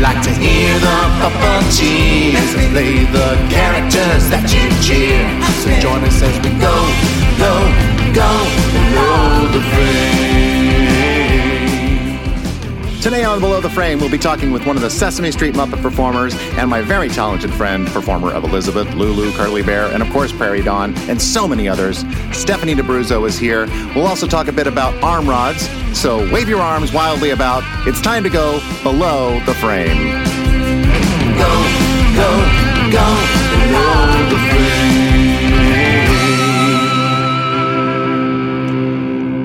like to hear the puppet cheers and play the characters that you cheer. So join us as we go, go, go, below the frame. Today on Below the Frame, we'll be talking with one of the Sesame Street Muppet performers and my very talented friend, performer of Elizabeth, Lulu, Curly Bear, and of course Prairie Dawn, and so many others. Stephanie D'Abruzzo is here. We'll also talk a bit about arm rods, so wave your arms wildly about. It's time to go below the frame. Go, go, go, below the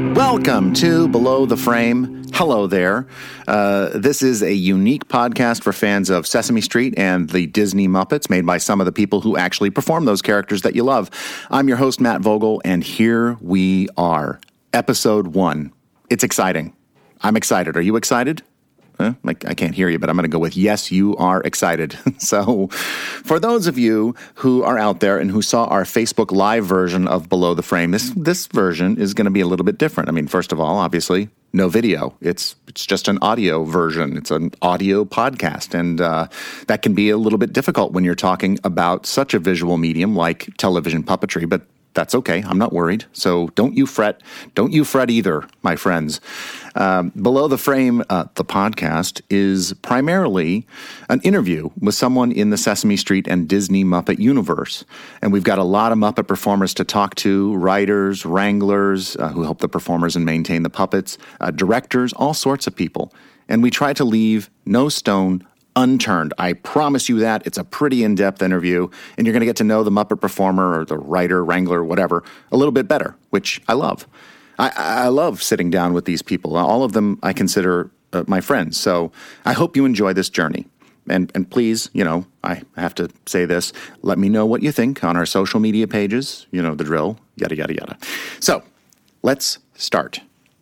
frame. Welcome to Below the Frame. Hello there. This is a unique podcast for fans of Sesame Street and the Disney Muppets, made by some of the people who actually perform those characters that you love. I'm your host, Matt Vogel, and here we are. Episode 1. It's exciting. I'm excited. Are you excited? I can't hear you, but I'm going to go with yes, you are excited. So for those of you who are out there and who saw our Facebook Live version of Below the Frame, this version is going to be a little bit different. I mean, first of all, obviously, no video. It's just an audio version. It's an audio podcast, and that can be a little bit difficult when you're talking about such a visual medium like television puppetry, but that's okay. I'm not worried. So don't you fret. Don't you fret either, my friends. Below the Frame, the podcast, is primarily an interview with someone in the Sesame Street and Disney Muppet universe. And we've got a lot of Muppet performers to talk to, writers, wranglers, who help the performers and maintain the puppets, directors, all sorts of people. And we try to leave no stone unturned. I promise you that. It's a pretty in-depth interview, and you're going to get to know the Muppet performer or the writer, wrangler, whatever, a little bit better, which I love. I love sitting down with these people. All of them I consider my friends, so I hope you enjoy this journey. And please, I have to say this, let me know what you think on our social media pages, the drill, yada, yada, yada. So, let's start.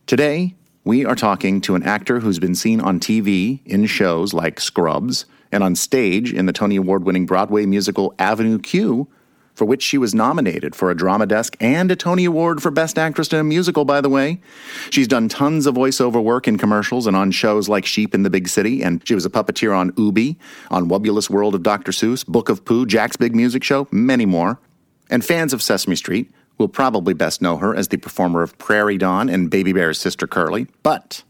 Today, we are talking to an actor who's been seen on TV in shows like Scrubs and on stage in the Tony Award-winning Broadway musical Avenue Q, for which she was nominated for a Drama Desk and a Tony Award for Best Actress in a Musical, by the way. She's done tons of voiceover work in commercials and on shows like Sheep in the Big City, and she was a puppeteer on Ubi, on Wubbulous World of Dr. Seuss, Book of Pooh, Jack's Big Music Show, many more. And fans of Sesame Street will probably best know her as the performer of Prairie Dawn and Baby Bear's sister Curly, but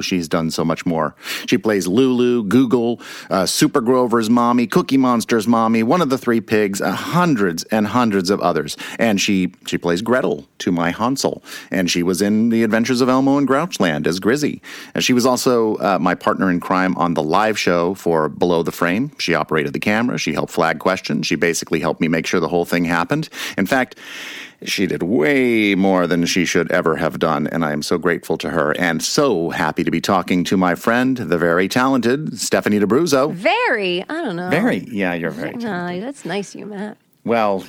she's done so much more. She plays Lulu, Google, Super Grover's mommy, Cookie Monster's mommy, One of the Three Pigs, hundreds and hundreds of others. And she plays Gretel to my Hansel. And she was in The Adventures of Elmo in Grouchland as Grizzy. And she was also my partner in crime on the live show for Below the Frame. She operated the camera. She helped flag questions. She basically helped me make sure the whole thing happened. In fact, she did way more than she should ever have done, and I am so grateful to her and so happy to be talking to my friend, the very talented Stephanie D'Abruzzo. You're very talented. That's nice of you, Matt. Well,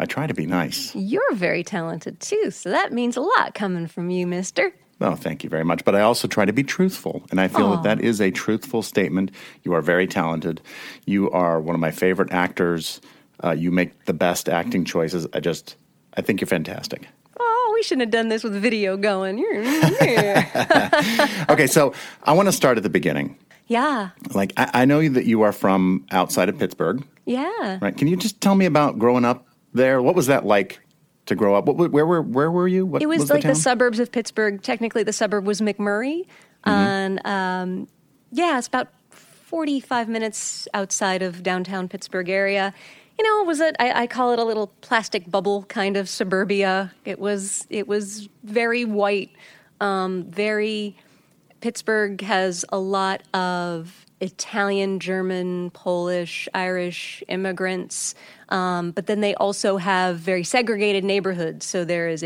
I try to be nice. You're very talented, too, so that means a lot coming from you, mister. Oh, thank you very much. But I also try to be truthful, and I feel that is a truthful statement. You are very talented. You are one of my favorite actors. You make the best acting choices. I think you're fantastic. Oh, we shouldn't have done this with video going. Okay, so I want to start at the beginning. Yeah. Like, I know that you are from outside of Pittsburgh. Yeah. Right? Can you just tell me about growing up there? What was that like to grow up? Where were you? What, it was like the suburbs of Pittsburgh. Technically, the suburb was McMurray. Mm-hmm. And, it's about 45 minutes outside of downtown Pittsburgh area. It was I call it a little plastic bubble kind of suburbia. It was very white, very. Pittsburgh has a lot of Italian, German, Polish, Irish immigrants, but then they also have very segregated neighborhoods. So there is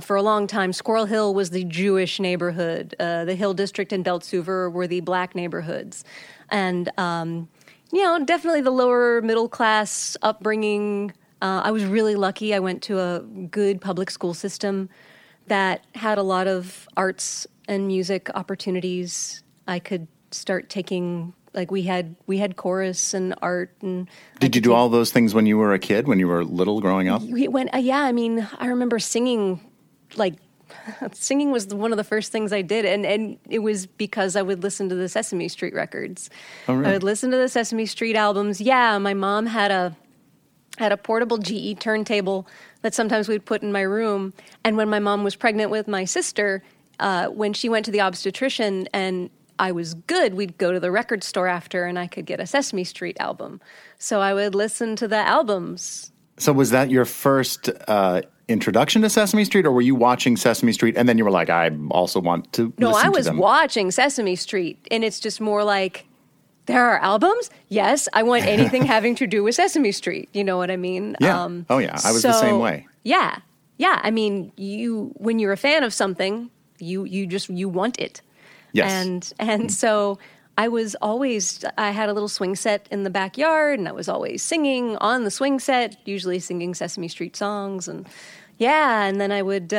for a long time, Squirrel Hill was the Jewish neighborhood. The Hill District and Belts Hoover were the black neighborhoods, and. Definitely the lower middle class upbringing. I was really lucky. I went to a good public school system that had a lot of arts and music opportunities. I could start taking, like, we had chorus and art. And did you do all those things when you were a kid, when you were little growing up? I remember singing, like, Singing was one of the first things I did, and it was because I would listen to the Sesame Street records. Oh, really? I would listen to the Sesame Street albums. Yeah, my mom had a portable GE turntable that sometimes we'd put in my room. And when my mom was pregnant with my sister, when she went to the obstetrician and I was good, we'd go to the record store after and I could get a Sesame Street album. So I would listen to the albums. So was that your first introduction to Sesame Street, or were you watching Sesame Street and then you were like, I also want to listen to them? No, I was watching Sesame Street, and it's just more like, there are albums? Yes, I want anything having to do with Sesame Street. You know what I mean? Yeah. Oh, yeah. I was the same way. Yeah. Yeah. I mean, when you're a fan of something, you want it. Yes. And so I had a little swing set in the backyard, and I was always singing on the swing set, usually singing Sesame Street songs. And yeah, and then I would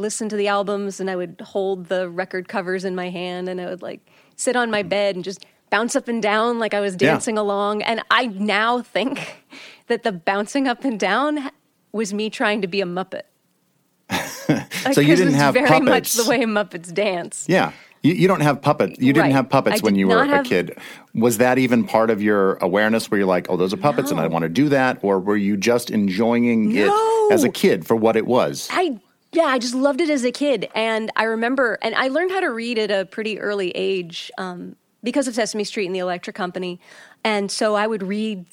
listen to the albums, and I would hold the record covers in my hand, and I would like sit on my bed and just bounce up and down like I was dancing along. And I now think that the bouncing up and down was me trying to be a Muppet. So you didn't have puppets. Very much the way Muppets dance. Yeah. You don't have puppets. You didn't have puppets when you were a kid. Was that even part of your awareness where you're like, oh, those are puppets and I want to do that? Or were you just enjoying it as a kid for what it was? I just loved it as a kid. And I remember, and I learned how to read at a pretty early age, because of Sesame Street and The Electric Company. And so I would read,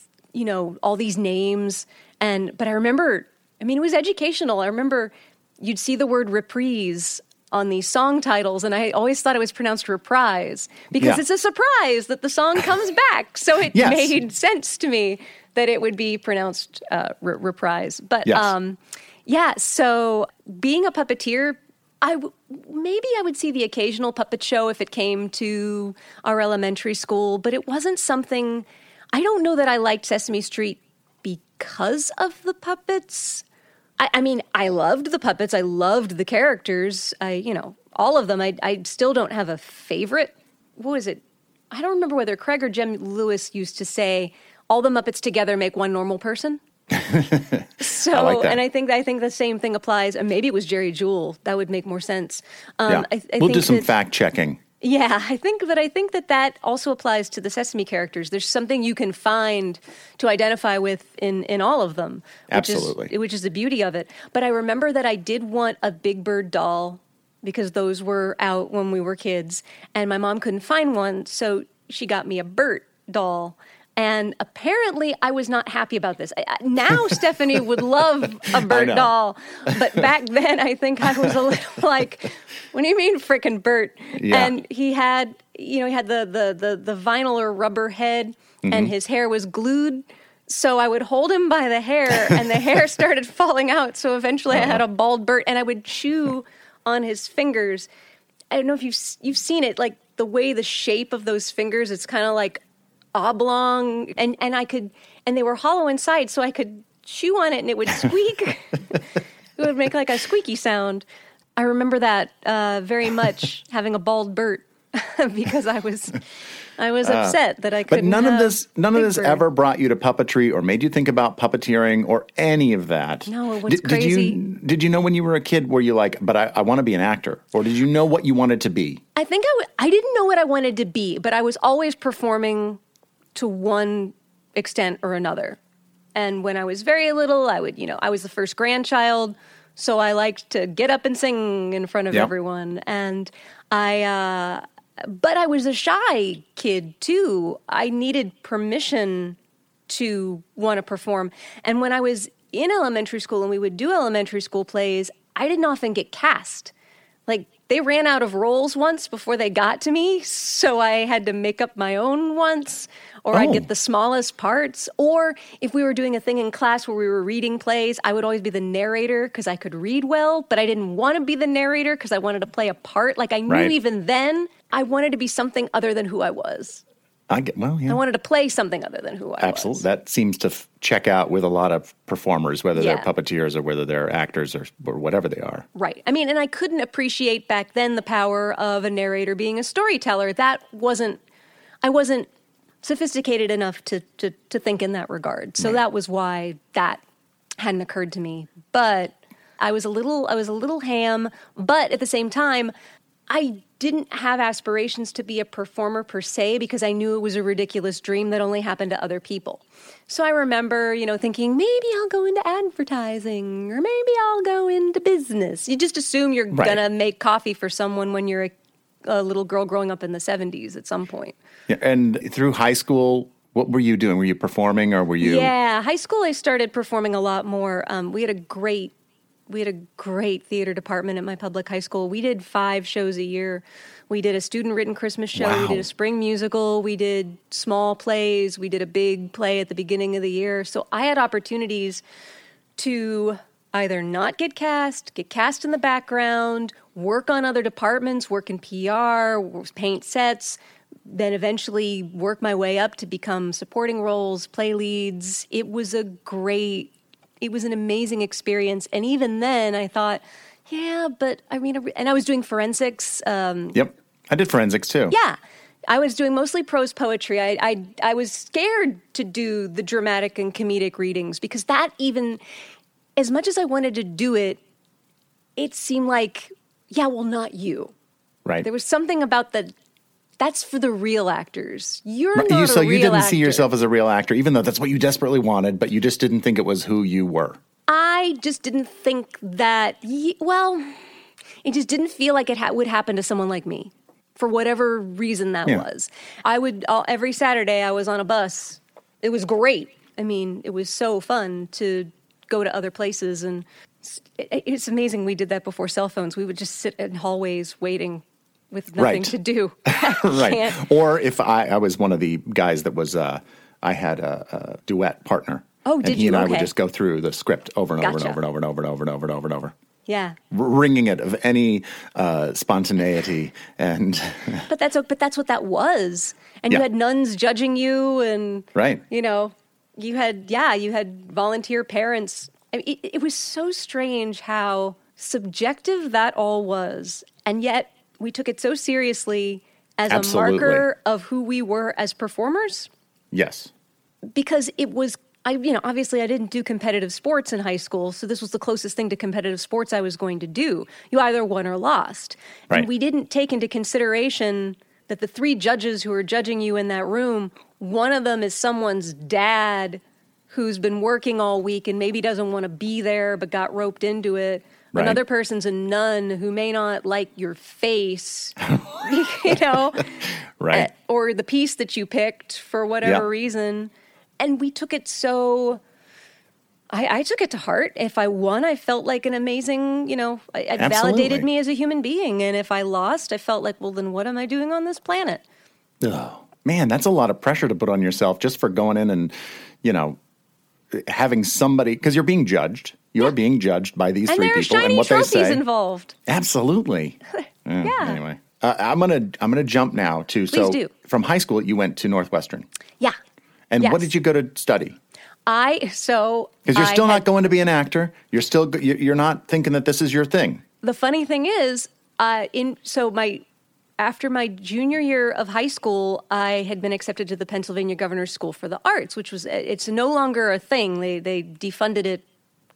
all these names. But I remember, I mean, it was educational. I remember you'd see the word reprise on these song titles, and I always thought it was pronounced reprise because it's a surprise that the song comes back. So it made sense to me that it would be pronounced reprise. But so being a puppeteer, maybe I would see the occasional puppet show if it came to our elementary school, but it wasn't something. I don't know that I liked Sesame Street because of the puppets. I mean, I loved the puppets. I loved the characters. All of them. I still don't have a favorite. What was it? I don't remember whether Craig or Jim Lewis used to say, all the Muppets together make one normal person. So, I like that. And I think the same thing applies. And maybe it was Jerry Jewell. That would make more sense. We'll do some fact checking. Yeah, I think that also applies to the Sesame characters. There's something you can find to identify with in all of them. Which is the beauty of it. But I remember that I did want a Big Bird doll because those were out when we were kids, and my mom couldn't find one, so she got me a Bert doll. And apparently I was not happy about this. Now Stephanie would love a Bert doll. But back then I think I was a little like, what do you mean frickin' Bert? Yeah. And he had, the vinyl or rubber head, and his hair was glued. So I would hold him by the hair, and the hair started falling out. So eventually I had a bald Bert, and I would chew on his fingers. I don't know if you've seen it, like the way the shape of those fingers, it's kind of like oblong, and I could, and they were hollow inside, so I could chew on it and it would squeak. It would make like a squeaky sound. I remember that very much, having a bald Bert, because I was upset that I couldn't. But none of this ever brought you to puppetry or made you think about puppeteering or any of that. No, it was crazy. Did you know when you were a kid, were you like, but I want to be an actor? Or did you know what you wanted to be? I think I didn't know what I wanted to be, but I was always performing to one extent or another. And when I was very little, I would, I was the first grandchild, so I liked to get up and sing in front of everyone. And but I was a shy kid too. I needed permission to want to perform. And when I was in elementary school and we would do elementary school plays, I didn't often get cast. Like, they ran out of roles once before they got to me, so I had to make up my own once, or I'd get the smallest parts. Or if we were doing a thing in class where we were reading plays, I would always be the narrator because I could read well, but I didn't want to be the narrator because I wanted to play a part. Like, I knew even then I wanted to be something other than who I was. I wanted to play something other than who I was. Absolutely. That seems to check out with a lot of performers, whether they're puppeteers or whether they're actors or whatever they are. Right. I mean, and I couldn't appreciate back then the power of a narrator being a storyteller. I wasn't sophisticated enough to think in that regard. So that was why that hadn't occurred to me. But I was a little ham, but at the same time, I didn't have aspirations to be a performer per se because I knew it was a ridiculous dream that only happened to other people. So I remember, thinking, maybe I'll go into advertising or maybe I'll go into business. You just assume you're right. going to make coffee for someone when you're a little girl growing up in the 70s at some point. Yeah, and through high school, what were you doing? Were you performing or were you? Yeah, high school I started performing a lot more. We had a great theater department at my public high school. We did 5 shows a year. We did a student-written Christmas show. Wow. We did a spring musical. We did small plays. We did a big play at the beginning of the year. So I had opportunities to either not get cast in the background, work on other departments, work in PR, paint sets, then eventually work my way up to become supporting roles, play leads. It was an amazing experience. And even then I thought, and I was doing forensics. Yep. I did forensics too. Yeah. I was doing mostly prose poetry. I was scared to do the dramatic and comedic readings because that even, as much as I wanted to do it, it seemed like, not you. Right. There was something about that's for the real actors. You're not a real actor. So you didn't see yourself as a real actor, even though that's what you desperately wanted, but you just didn't think it was who you were. I just didn't think that, it just didn't feel like it would happen to someone like me, for whatever reason that was. Every Saturday I was on a bus. It was great. I mean, it was so fun to go to other places. And it's amazing we did that before cell phones. We would just sit in hallways waiting with nothing to do. Right. Or if I was one of the guys that was, I had a duet partner. Oh, did you? And he and I would just go through the script over and over and over and over and over and over and over and over and over. Yeah. Wringing it of any spontaneity and. But that's what that was. And you had nuns judging you and. Right. You had volunteer parents. I mean, it was so strange how subjective that all was. And yet. We took it so seriously as Absolutely. A marker of who we were as performers. Yes. Because it was, obviously I didn't do competitive sports in high school, so this was the closest thing to competitive sports I was going to do. You either won or lost. Right. And we didn't take into consideration that the 3 judges who are judging you in that room, one of them is someone's dad who's been working all week and maybe doesn't want to be there but got roped into it. Right. Another person's a nun who may not like your face, right? Or the piece that you picked for whatever reason. And we took it so, I took it to heart. If I won, I felt like an amazing, it validated me as a human being. And if I lost, I felt like, well, then what am I doing on this planet? Oh, man, that's a lot of pressure to put on yourself just for going in and, having somebody, because you're being judged. You're being judged by these 3 people and what they say. And there are shiny trophies involved. Absolutely. Anyway, I'm gonna jump now to. Please do. From high school, you went to Northwestern. Yeah. And what did you go to study? Because you're still not going to be an actor. You're still you're not thinking that this is your thing. The funny thing is, after my junior year of high school, I had been accepted to the Pennsylvania Governor's School for the Arts, which was, it's no longer a thing. They defunded it,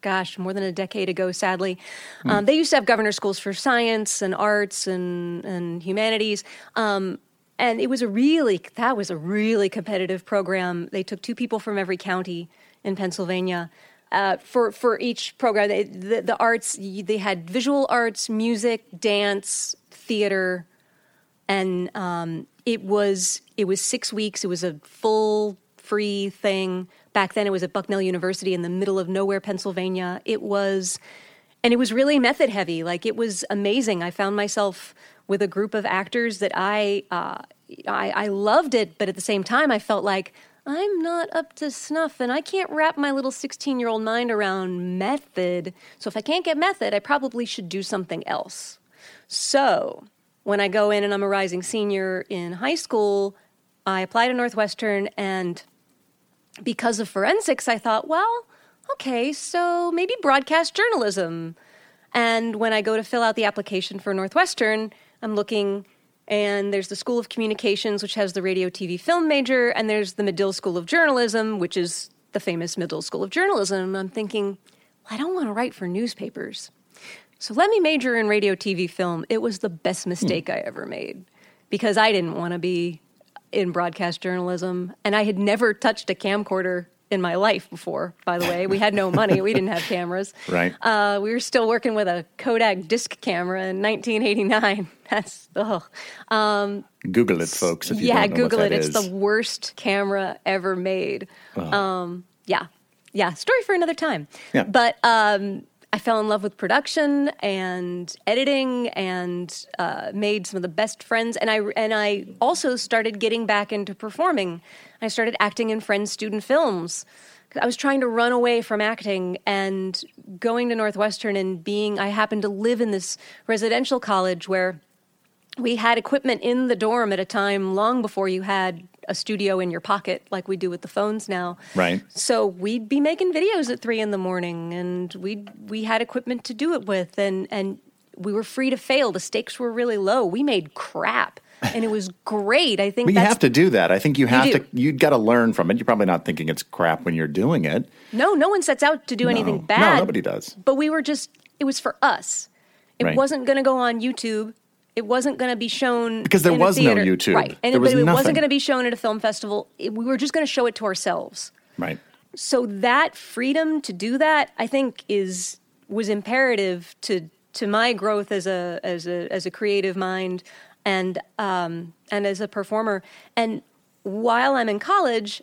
gosh, more than a decade ago, sadly. They used to have governor's schools for science and arts and humanities. And it was a really competitive program. They took 2 people from every county in Pennsylvania for each program. The arts, they had visual arts, music, dance, theater. And it was 6 weeks. It was a full free thing. Back then it was at Bucknell University in the middle of nowhere, Pennsylvania. It was really method heavy. Like, it was amazing. I found myself with a group of actors that I loved it, but at the same time I felt like I'm not up to snuff and I can't wrap my little 16-year-old mind around method. So if I can't get method, I probably should do something else. So when I go in and I'm a rising senior in high school, I apply to Northwestern, and because of forensics, I thought, so maybe broadcast journalism. And when I go to fill out the application for Northwestern, I'm looking, and there's the School of Communications, which has the radio, TV, film major, and there's the Medill School of Journalism, which is the famous Medill School of Journalism. I'm thinking, I don't want to write for newspapers. So let me major in radio, TV, film. It was the best mistake I ever made because I didn't want to be in broadcast journalism. And I had never touched a camcorder in my life before, by the way. We had no money. We didn't have cameras. Right. We were still working with a Kodak disc camera in 1989. That's, Google it, folks, if you don't know Google what that it. Is. It's the worst camera ever made. Story for another time. Yeah. But I fell in love with production and editing and made some of the best friends. And I also started getting back into performing. I started acting in friends' student films. I was trying to run away from acting and going to Northwestern and I happened to live in this residential college where we had equipment in the dorm at a time long before you had a studio in your pocket like we do with the phones now. Right. So we'd be making videos at 3 a.m. and we had equipment to do it with and we were free to fail. The stakes were really low. We made crap. And it was great. I think you have to do that. I think you've got to learn from it. You're probably not thinking it's crap when you're doing it. No one sets out to do anything bad. No, nobody does. But it was for us. It wasn't going to go on YouTube. It wasn't going to be shown because there was no YouTube. Right. And it wasn't going to be shown at a film festival. We were just going to show it to ourselves. Right. So that freedom to do that, I think, was imperative to my growth as a creative mind. And as a performer. And while I'm in college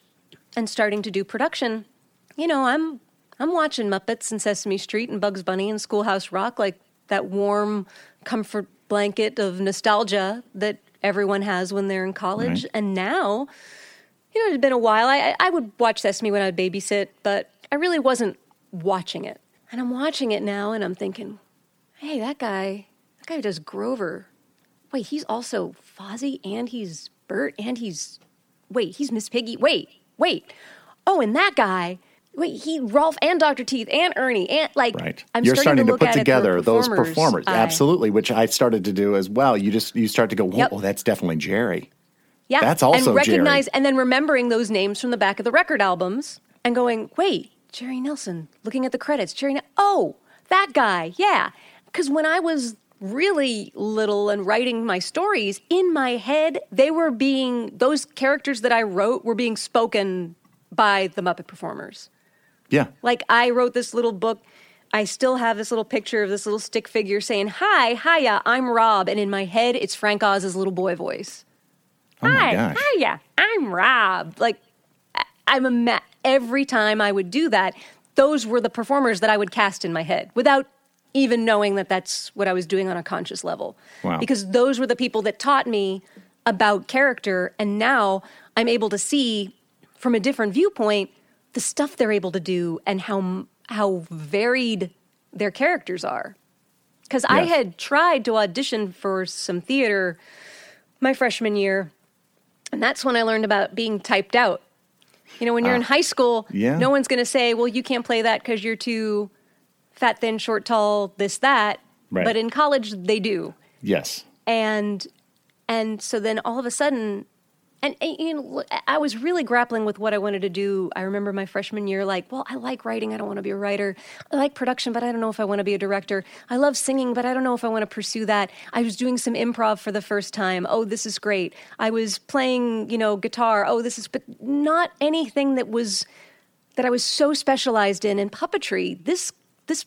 and starting to do production, I'm watching Muppets and Sesame Street and Bugs Bunny and Schoolhouse Rock, like that warm comfort blanket of nostalgia that everyone has when they're in college. Right. And now, it had been a while. I would watch Sesame when I would babysit, but I really wasn't watching it. And I'm watching it now, and I'm thinking, hey, that guy who does Grover... Wait, he's also Fozzie, and he's Bert, and he's Miss Piggy. Wait. Oh, and that guy, he Rolf and Dr. Teeth and Ernie and right. You're starting to put together those performers. Absolutely, which I started to do as well. You start to go, whoa, yep. Oh, that's definitely Jerry. Yeah. That's also and recognize, Jerry. And then remembering those names from the back of the record albums and going, wait, Jerry Nelson, looking at the credits, oh, that guy, yeah. Because when I was really little and writing my stories in my head, those characters that I wrote were being spoken by the Muppet performers. Yeah. Like I wrote this little book. I still have this little picture of this little stick figure saying, hiya, I'm Rob. And in my head, it's Frank Oz's little boy voice. Oh my gosh. Hiya, I'm Rob. Like every time I would do that, those were the performers that I would cast in my head without even knowing that that's what I was doing on a conscious level. Wow. Because those were the people that taught me about character, and now I'm able to see from a different viewpoint the stuff they're able to do and how varied their characters are. Because I had tried to audition for some theater my freshman year, and that's when I learned about being typed out. When you're in high school, no one's going to say, well, you can't play that because you're too... fat, thin, short, tall, this, that. Right. But in college, they do. Yes. And so then all of a sudden, I was really grappling with what I wanted to do. I remember my freshman year, I like writing. I don't want to be a writer. I like production, but I don't know if I want to be a director. I love singing, but I don't know if I want to pursue that. I was doing some improv for the first time. Oh, this is great. I was playing, guitar. Oh, but not anything that I was so specialized in puppetry. This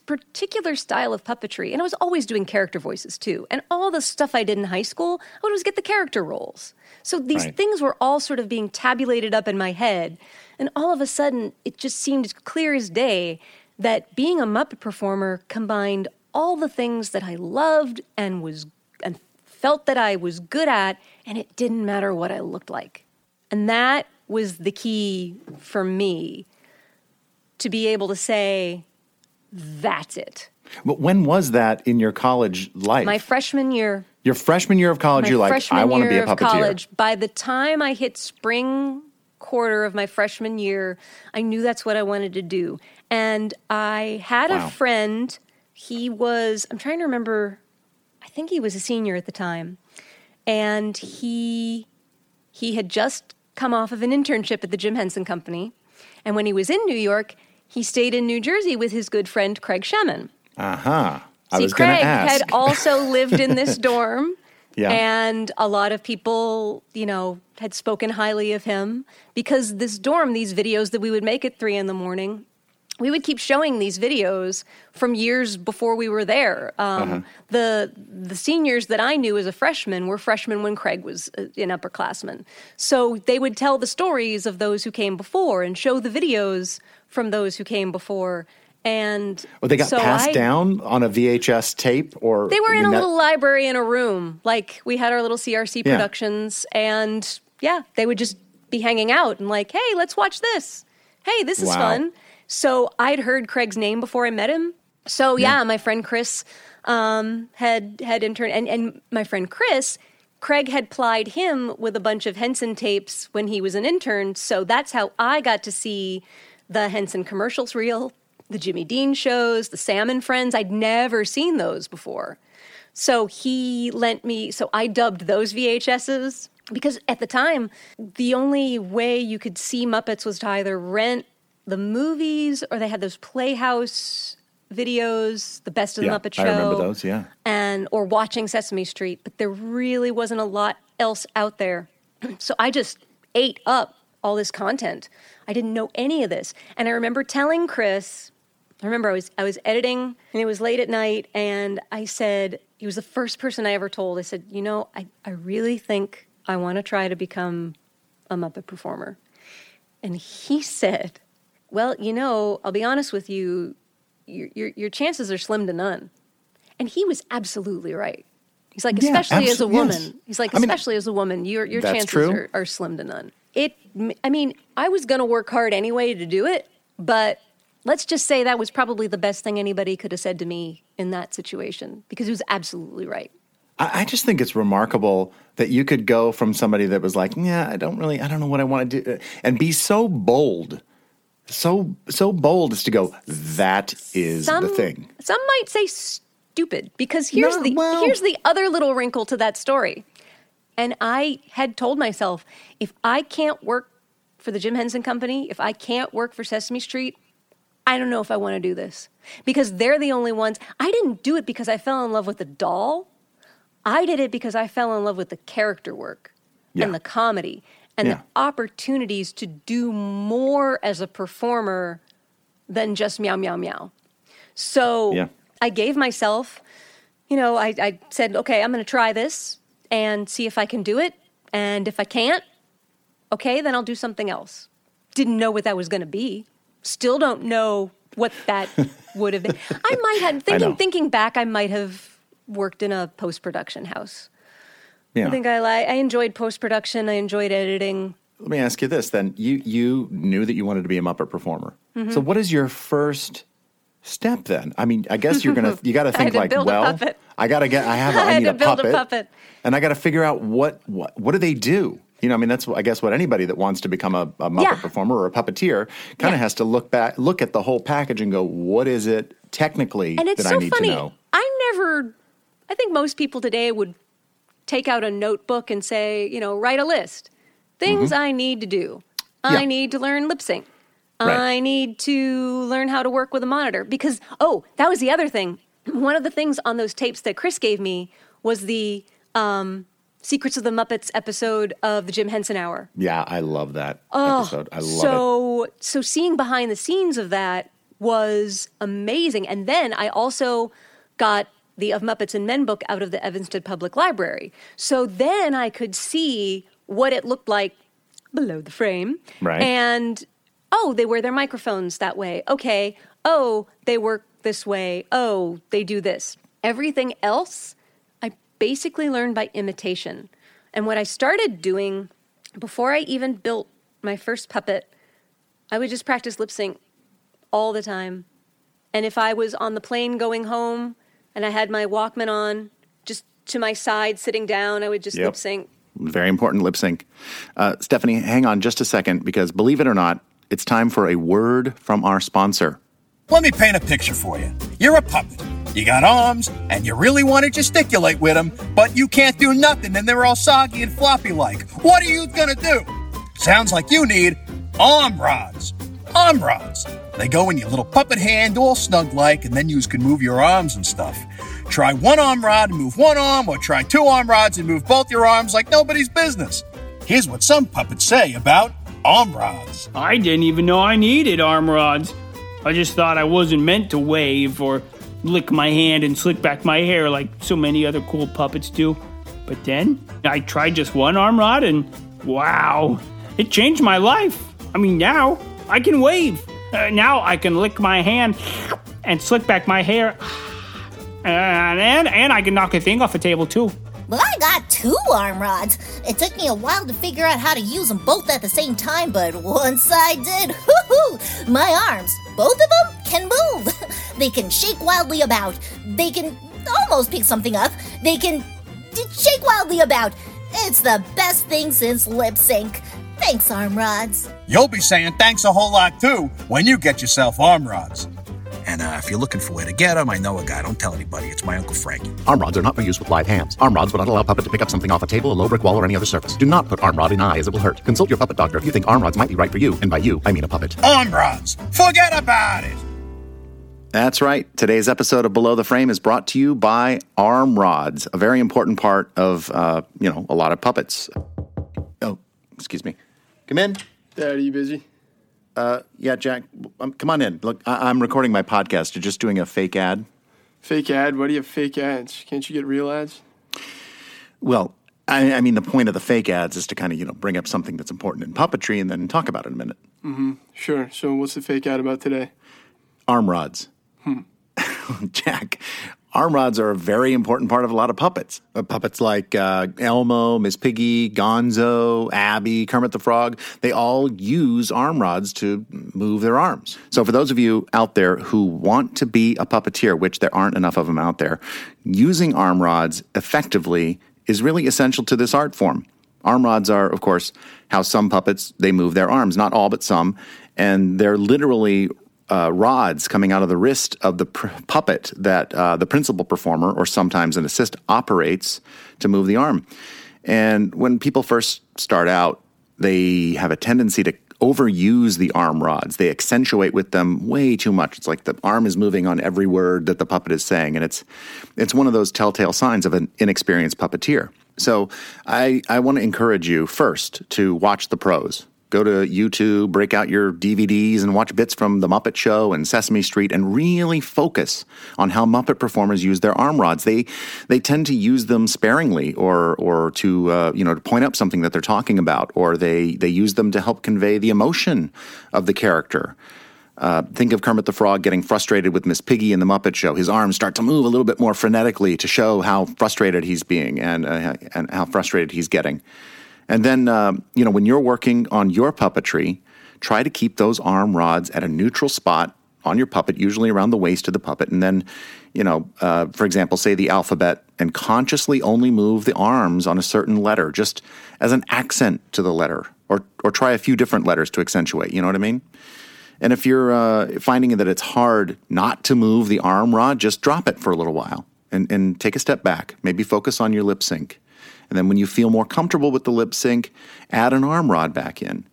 particular style of puppetry, and I was always doing character voices too, and all the stuff I did in high school, I would always get the character roles. So these things were all sort of being tabulated up in my head, and all of a sudden, it just seemed clear as day that being a Muppet performer combined all the things that I loved and felt that I was good at, and it didn't matter what I looked like. And that was the key for me to be able to say... that's it. But when was that in your college life? My freshman year. Your freshman year of college, you're like, I want to be a puppeteer. College. By the time I hit spring quarter of my freshman year, I knew that's what I wanted to do. And I had a friend. I'm trying to remember, I think he was a senior at the time. And he had just come off of an internship at the Jim Henson Company. And when he was in New York, He stayed in New Jersey with his good friend Craig Shemin. Aha. Uh-huh. Craig had also lived in this dorm. Yeah. And a lot of people, you know, had spoken highly of him because this dorm, these videos that we would make at 3 a.m, we would keep showing these videos from years before we were there. The seniors that I knew as a freshman were freshmen when Craig was an upperclassman. So they would tell the stories of those who came before and show the videos from those who came before. And well, they got so passed down on a VHS tape, or they were in a little library in a room. Like we had our little CRC productions, and they would just be hanging out and like, hey, let's watch this. Hey, this is fun. So I'd heard Craig's name before I met him. So my friend Chris had interned, and my friend Chris, Craig had plied him with a bunch of Henson tapes when he was an intern. So that's how I got to see the Henson commercials reel, the Jimmy Dean shows, the Sam and Friends. I'd never seen those before. So he lent me, so I dubbed those VHSs because at the time, the only way you could see Muppets was to either rent the movies or they had those Playhouse videos, the Best of the Muppet Show. I remember those, and, or watching Sesame Street, but there really wasn't a lot else out there. So I just ate up all this content. I didn't know any of this. And I remember telling Chris, I was editing and it was late at night, and I said, he was the first person I ever told. I said, you know, I really think I want to try to become a Muppet performer. And he said, well, you know, I'll be honest with you, your chances are slim to none. And he was absolutely right. He's like, especially as a woman. Yes. He's like, especially as a woman, your chances are slim to none. I was going to work hard anyway to do it, but let's just say that was probably the best thing anybody could have said to me in that situation, because he was absolutely right. I just think it's remarkable that you could go from somebody that was like, I don't know what I want to do, and be so bold, so bold as to go, that is the thing. Some might say stupid, because here's the other little wrinkle to that story. And I had told myself, if I can't work for the Jim Henson Company, if I can't work for Sesame Street, I don't know if I want to do this. Because they're the only ones. I didn't do it because I fell in love with the doll. I did it because I fell in love with the character work and the comedy and the opportunities to do more as a performer than just meow, meow, meow. So I gave myself, I said, okay, I'm going to try this and see if I can do it. And if I can't, okay, then I'll do something else. Didn't know what that was going to be. Still don't know what that would have been. I might have, thinking back, I might have worked in a post-production house. Yeah. I think I enjoyed post-production. I enjoyed editing. Let me ask you this, then. You knew that you wanted to be a Muppet performer. Mm-hmm. So what is your first step then? I mean, I guess you got to think like, I need a puppet. I had to build a puppet. And I got to figure out what do they do? You know, I mean, that's, I guess, what anybody that wants to become a Muppet performer or a puppeteer kind of has to look at the whole package and go, what is it technically that I need to know? I think most people today would take out a notebook and say, write a list. Things I need to do. I need to learn lip sync. Right. I need to learn how to work with a monitor. Because, that was the other thing. One of the things on those tapes that Chris gave me was the Secrets of the Muppets episode of the Jim Henson Hour. Yeah, I love that episode. I love it. So seeing behind the scenes of that was amazing. And then I also got the Of Muppets and Men book out of the Evanston Public Library. So then I could see what it looked like below the frame. Right. And, they wear their microphones that way. Okay. They work this way. They do this. Everything else I basically learned by imitation. And what I started doing before I even built my first puppet, I would just practice lip sync all the time. And if I was on the plane going home and I had my Walkman on, just to my side, sitting down, I would just lip sync. Very important lip sync. Stephanie, hang on just a second, because believe it or not, it's time for a word from our sponsor. Let me paint a picture for you. You're a puppet. You got arms, and you really want to gesticulate with them, but you can't do nothing, and they're all soggy and floppy-like. What are you going to do? Sounds like you need arm rods. They go in your little puppet hand, all snug-like, and then you can move your arms and stuff. Try one arm rod and move one arm, or try two arm rods and move both your arms like nobody's business. Here's what some puppets say about arm rods. I didn't even know I needed arm rods. I just thought I wasn't meant to wave or lick my hand and slick back my hair like so many other cool puppets do. But then I tried just one arm rod and wow, it changed my life. I mean, now I can wave. Now I can lick my hand and slick back my hair. And I can knock a thing off a table, too. Well, I got two arm rods. It took me a while to figure out how to use them both at the same time, but once I did, woohoo! My arms, both of them, can move. They can shake wildly about. They can almost pick something up. They can shake wildly about. It's the best thing since lip sync. Thanks, arm rods. You'll be saying thanks a whole lot, too, when you get yourself arm rods. And if you're looking for where to get them, I know a guy. Don't tell anybody. It's my Uncle Frankie. Arm rods are not for use with live hands. Arm rods would not allow puppet to pick up something off a table, a low brick wall, or any other surface. Do not put arm rod in eye, as it will hurt. Consult your puppet doctor if you think arm rods might be right for you. And by you, I mean a puppet. Arm rods. Forget about it. That's right. Today's episode of Below the Frame is brought to you by arm rods, a very important part of, a lot of puppets. Oh, excuse me. Come in. Dad, are you busy? Yeah, Jack, come on in. Look, I'm recording my podcast. You're just doing a fake ad. Fake ad? Why do you have fake ads? Can't you get real ads? Well, I mean, the point of the fake ads is to kind of, bring up something that's important in puppetry and then talk about it in a minute. Mm-hmm. Sure. So what's the fake ad about today? Arm rods. Jack, arm rods are a very important part of a lot of puppets. Puppets like Elmo, Miss Piggy, Gonzo, Abby, Kermit the Frog, they all use arm rods to move their arms. So for those of you out there who want to be a puppeteer, which there aren't enough of them out there, using arm rods effectively is really essential to this art form. Arm rods are, of course, how some puppets, they move their arms, not all but some, and they're literally rods coming out of the wrist of the puppet that the principal performer, or sometimes an assist, operates to move the arm. And when people first start out, they have a tendency to overuse the arm rods. They accentuate with them way too much. It's like the arm is moving on every word that the puppet is saying, and it's one of those telltale signs of an inexperienced puppeteer. So I want to encourage you first to watch the pros. Go to YouTube, break out your DVDs, and watch bits from The Muppet Show and Sesame Street, and really focus on how Muppet performers use their arm rods. They tend to use them sparingly, or to to point up something that they're talking about, or they use them to help convey the emotion of the character. Think of Kermit the Frog getting frustrated with Miss Piggy in The Muppet Show. His arms start to move a little bit more frenetically to show how frustrated he's being and how frustrated he's getting. And then, when you're working on your puppetry, try to keep those arm rods at a neutral spot on your puppet, usually around the waist of the puppet. And then, for example, say the alphabet, and consciously only move the arms on a certain letter, just as an accent to the letter, or try a few different letters to accentuate. You know what I mean? And if you're finding that it's hard not to move the arm rod, just drop it for a little while and take a step back. Maybe focus on your lip sync. And then when you feel more comfortable with the lip sync, add an arm rod back in.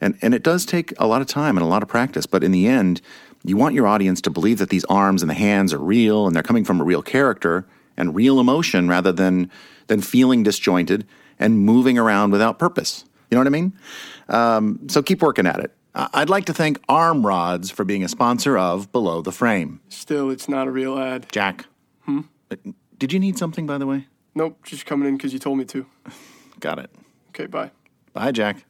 And it does take a lot of time and a lot of practice, but in the end, you want your audience to believe that these arms and the hands are real and they're coming from a real character and real emotion rather than feeling disjointed and moving around without purpose. You know what I mean? So keep working at it. I'd like to thank Arm Rods for being a sponsor of Below the Frame. Still, it's not a real ad. Jack. Did you need something, by the way? Nope, just coming in because you told me to. Got it. Okay, bye. Bye, Jack.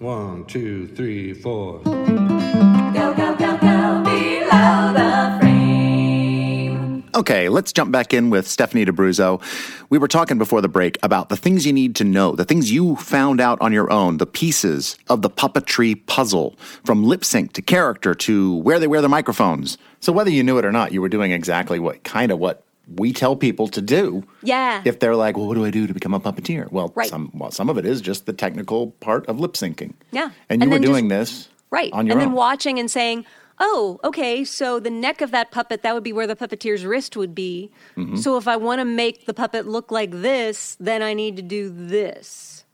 1, 2, 3, 4. Go, go, go, go, below the frame. Okay, let's jump back in with Stephanie D'Abruzzo. We were talking before the break about the things you need to know, the things you found out on your own, the pieces of the puppetry puzzle, from lip sync to character to where they wear the microphones. So whether you knew it or not, you were doing exactly what we tell people to do. Yeah. If they're like, well, what do I do to become a puppeteer? Well, right. Some of it is just the technical part of lip syncing. Yeah. And you were doing this right on your own. And then watching and saying, oh, okay, so the neck of that puppet, that would be where the puppeteer's wrist would be. Mm-hmm. So if I want to make the puppet look like this, then I need to do this.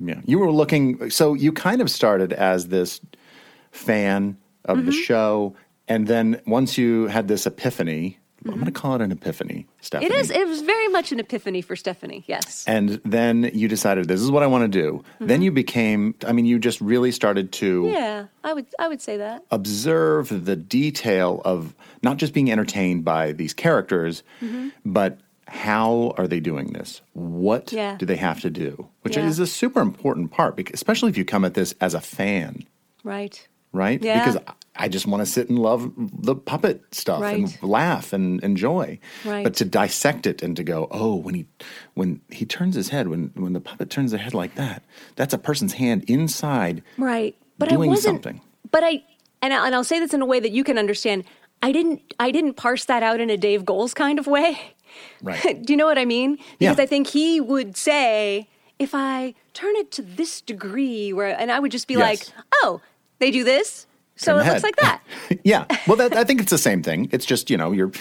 Yeah. You were looking, so you kind of started as this fan of the show. And then once you had this epiphany, I'm going to call it an epiphany, Stephanie. It is. It was very much an epiphany for Stephanie, yes. And then you decided, this is what I want to do. Then you became, I mean, you just really started to... Yeah, I would say that. Observe the detail of not just being entertained by these characters, but how are they doing this? What do they have to do? Which is a super important part, because, especially if you come at this as a fan. Right. Right? Yeah. Because I just want to sit and love the puppet stuff and laugh and enjoy. Right. But to dissect it and to go, oh, when he turns his head, when the puppet turns their head like that, that's a person's hand inside doing something. But I'll say this in a way that you can understand. I didn't parse that out in a Dave Goles kind of way. Right. Do you know what I mean? Because I think he would say, if I turn it to this degree, and I would just be like, oh, they do this, so it looks like that. Yeah. Well, I think it's the same thing. It's just, you're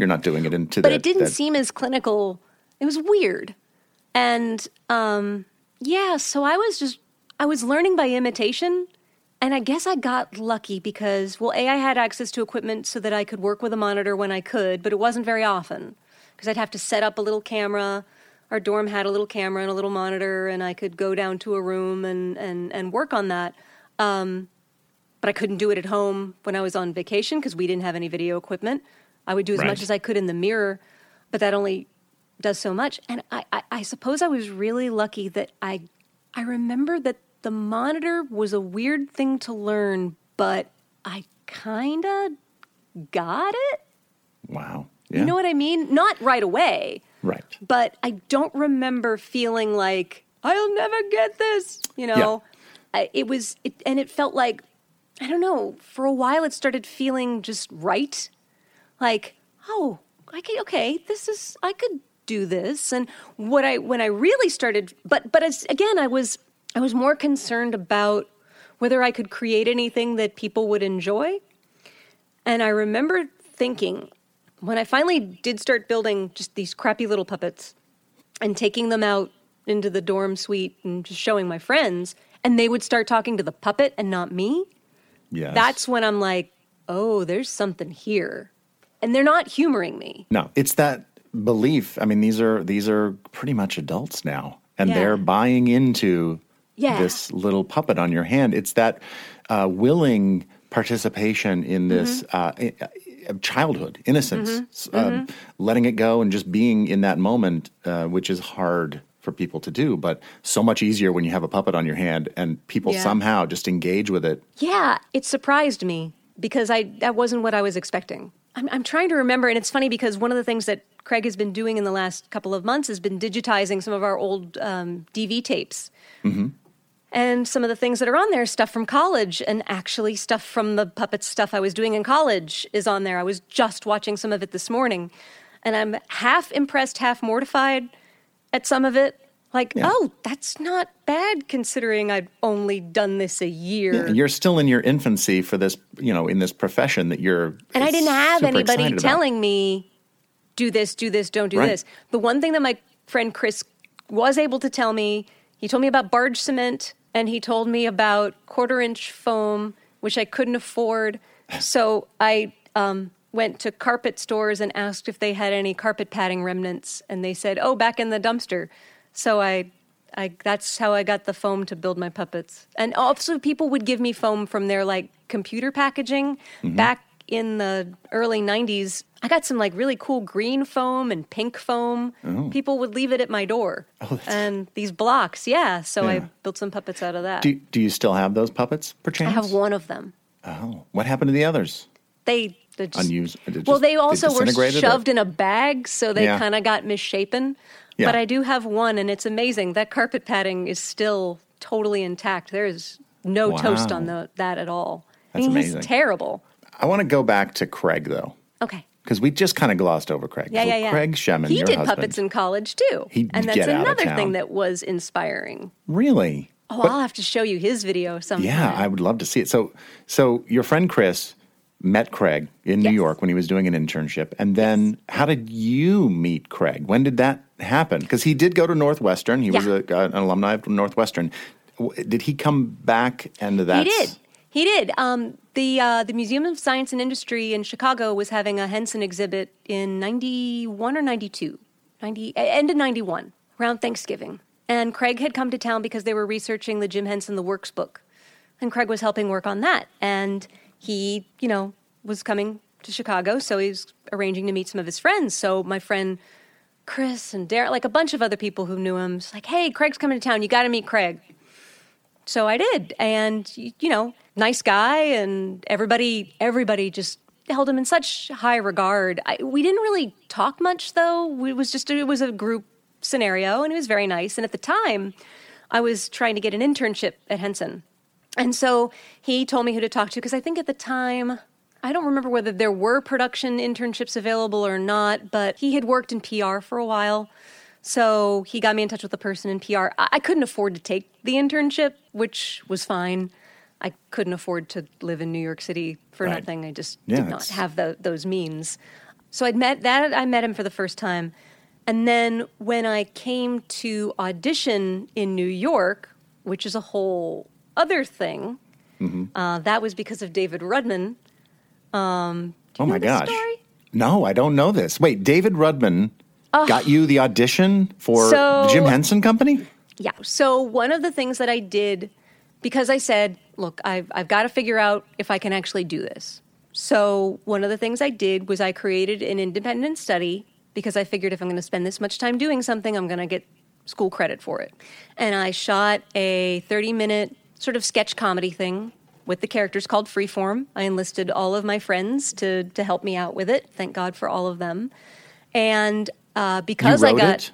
not doing it into that. But it didn't seem as clinical. It was weird. And, so I was learning by imitation. And I guess I got lucky because, well, I had access to equipment so that I could work with a monitor when I could, but it wasn't very often because I'd have to set up a little camera. Our dorm had a little camera and a little monitor, and I could go down to a room and work on that. But I couldn't do it at home when I was on vacation because we didn't have any video equipment. I would do as much as I could in the mirror, but that only does so much. And I suppose I was really lucky that I remember that the monitor was a weird thing to learn, but I kind of got it. Wow. Yeah. You know what I mean? Not right away. Right. But I don't remember feeling like, I'll never get this, Yeah. And it felt like, I don't know, for a while it started feeling just right. Like, oh, I could do this. And when I really started, I was more concerned about whether I could create anything that people would enjoy. And I remember thinking, when I finally did start building just these crappy little puppets and taking them out into the dorm suite and just showing my friends, and they would start talking to the puppet and not me. Yes. That's when I'm like, oh, there's something here. And they're not humoring me. No, it's that belief. I mean, these are pretty much adults now, and they're buying into this little puppet on your hand. It's that willing participation in this childhood, innocence, letting it go and just being in that moment, which is hard for people to do, but so much easier when you have a puppet on your hand and people somehow just engage with it. Yeah, it surprised me because that wasn't what I was expecting. I'm trying to remember, and it's funny because one of the things that Craig has been doing in the last couple of months has been digitizing some of our old DV tapes. Mm-hmm. And some of the things that are on there, stuff from college, and actually stuff from the puppet stuff I was doing in college is on there. I was just watching some of it this morning, and I'm half impressed, half mortified at some of it, oh, that's not bad considering I've only done this a year. Yeah, you're still in your infancy for this, in this profession that you're. And I didn't have anybody telling me, do this, don't do this. The one thing that my friend Chris was able to tell me, he told me about barge cement, and he told me about 1/4-inch foam, which I couldn't afford. So I went to carpet stores and asked if they had any carpet padding remnants, and they said, "Oh, back in the dumpster." So that's how I got the foam to build my puppets. And also, people would give me foam from their computer packaging. Back in the early '90s, I got some really cool green foam and pink foam. Oh. People would leave it at my door, and these blocks. Yeah, so I built some puppets out of that. Do you still have those puppets, perchance? I have one of them. Oh, what happened to the others? They just, unused. Well, they also were shoved in a bag, so they kind of got misshapen. Yeah. But I do have one, and it's amazing. That carpet padding is still totally intact. There is no toast on that at all. That's amazing. He's terrible. I want to go back to Craig, though. Okay. Because we just kind of glossed over Craig. Yeah. Craig Shemin, your husband. He did puppets in college, too. And that's another thing that was inspiring. Really? Oh, I'll have to show you his video sometime. Yeah, I would love to see it. So your friend Chris met Craig in New York when he was doing an internship. And then how did you meet Craig? When did that happen? Because he did go to Northwestern. He was an alumni of Northwestern. Did he come back? He did. He did. The Museum of Science and Industry in Chicago was having a Henson exhibit in 91 or 92, end of 91, around Thanksgiving. And Craig had come to town because they were researching the Jim Henson The Works book. And Craig was helping work on that. And he, you know, was coming to Chicago, so he was arranging to meet some of his friends. So my friend Chris and Derek, like a bunch of other people who knew him, was like, hey, Craig's coming to town. You got to meet Craig. So I did, and, you know, nice guy, and everybody just held him in such high regard. We didn't really talk much, though. It was a group scenario, and it was very nice. And at the time, I was trying to get an internship at Henson. And so he told me who to talk to, because I think at the time, I don't remember whether there were production internships available or not, but he had worked in PR for a while. So he got me in touch with a person in PR. I couldn't afford to take the internship, which was fine. I couldn't afford to live in New York City for nothing. I just did not have those means. So I met him for the first time. And then when I came to audition in New York, which is a whole other thing, that was because of David Rudman. Do you know this story? No, I don't know this. Wait, David Rudman... Got you the audition for the Jim Henson Company? Yeah. So one of the things that I did, because I said, look, I've got to figure out if I can actually do this. So one of the things I did was I created an independent study, because I figured if I'm going to spend this much time doing something, I'm going to get school credit for it. And I shot a 30-minute sort of sketch comedy thing with the characters called Freeform. I enlisted all of my friends to help me out with it. Thank God for all of them. And... I wrote it.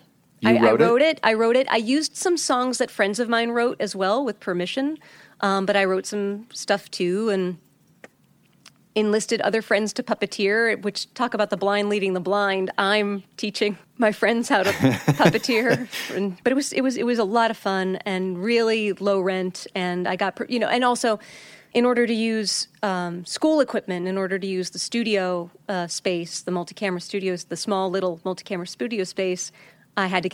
I used some songs that friends of mine wrote as well with permission, but I wrote some stuff too and enlisted other friends to puppeteer, which talk about the blind leading the blind. I'm teaching my friends how to puppeteer, but it was a lot of fun and really low rent, and I got and also in order to use school equipment, in order to use the studio space, the multi-camera studios, the small little multi-camera studio space, I had to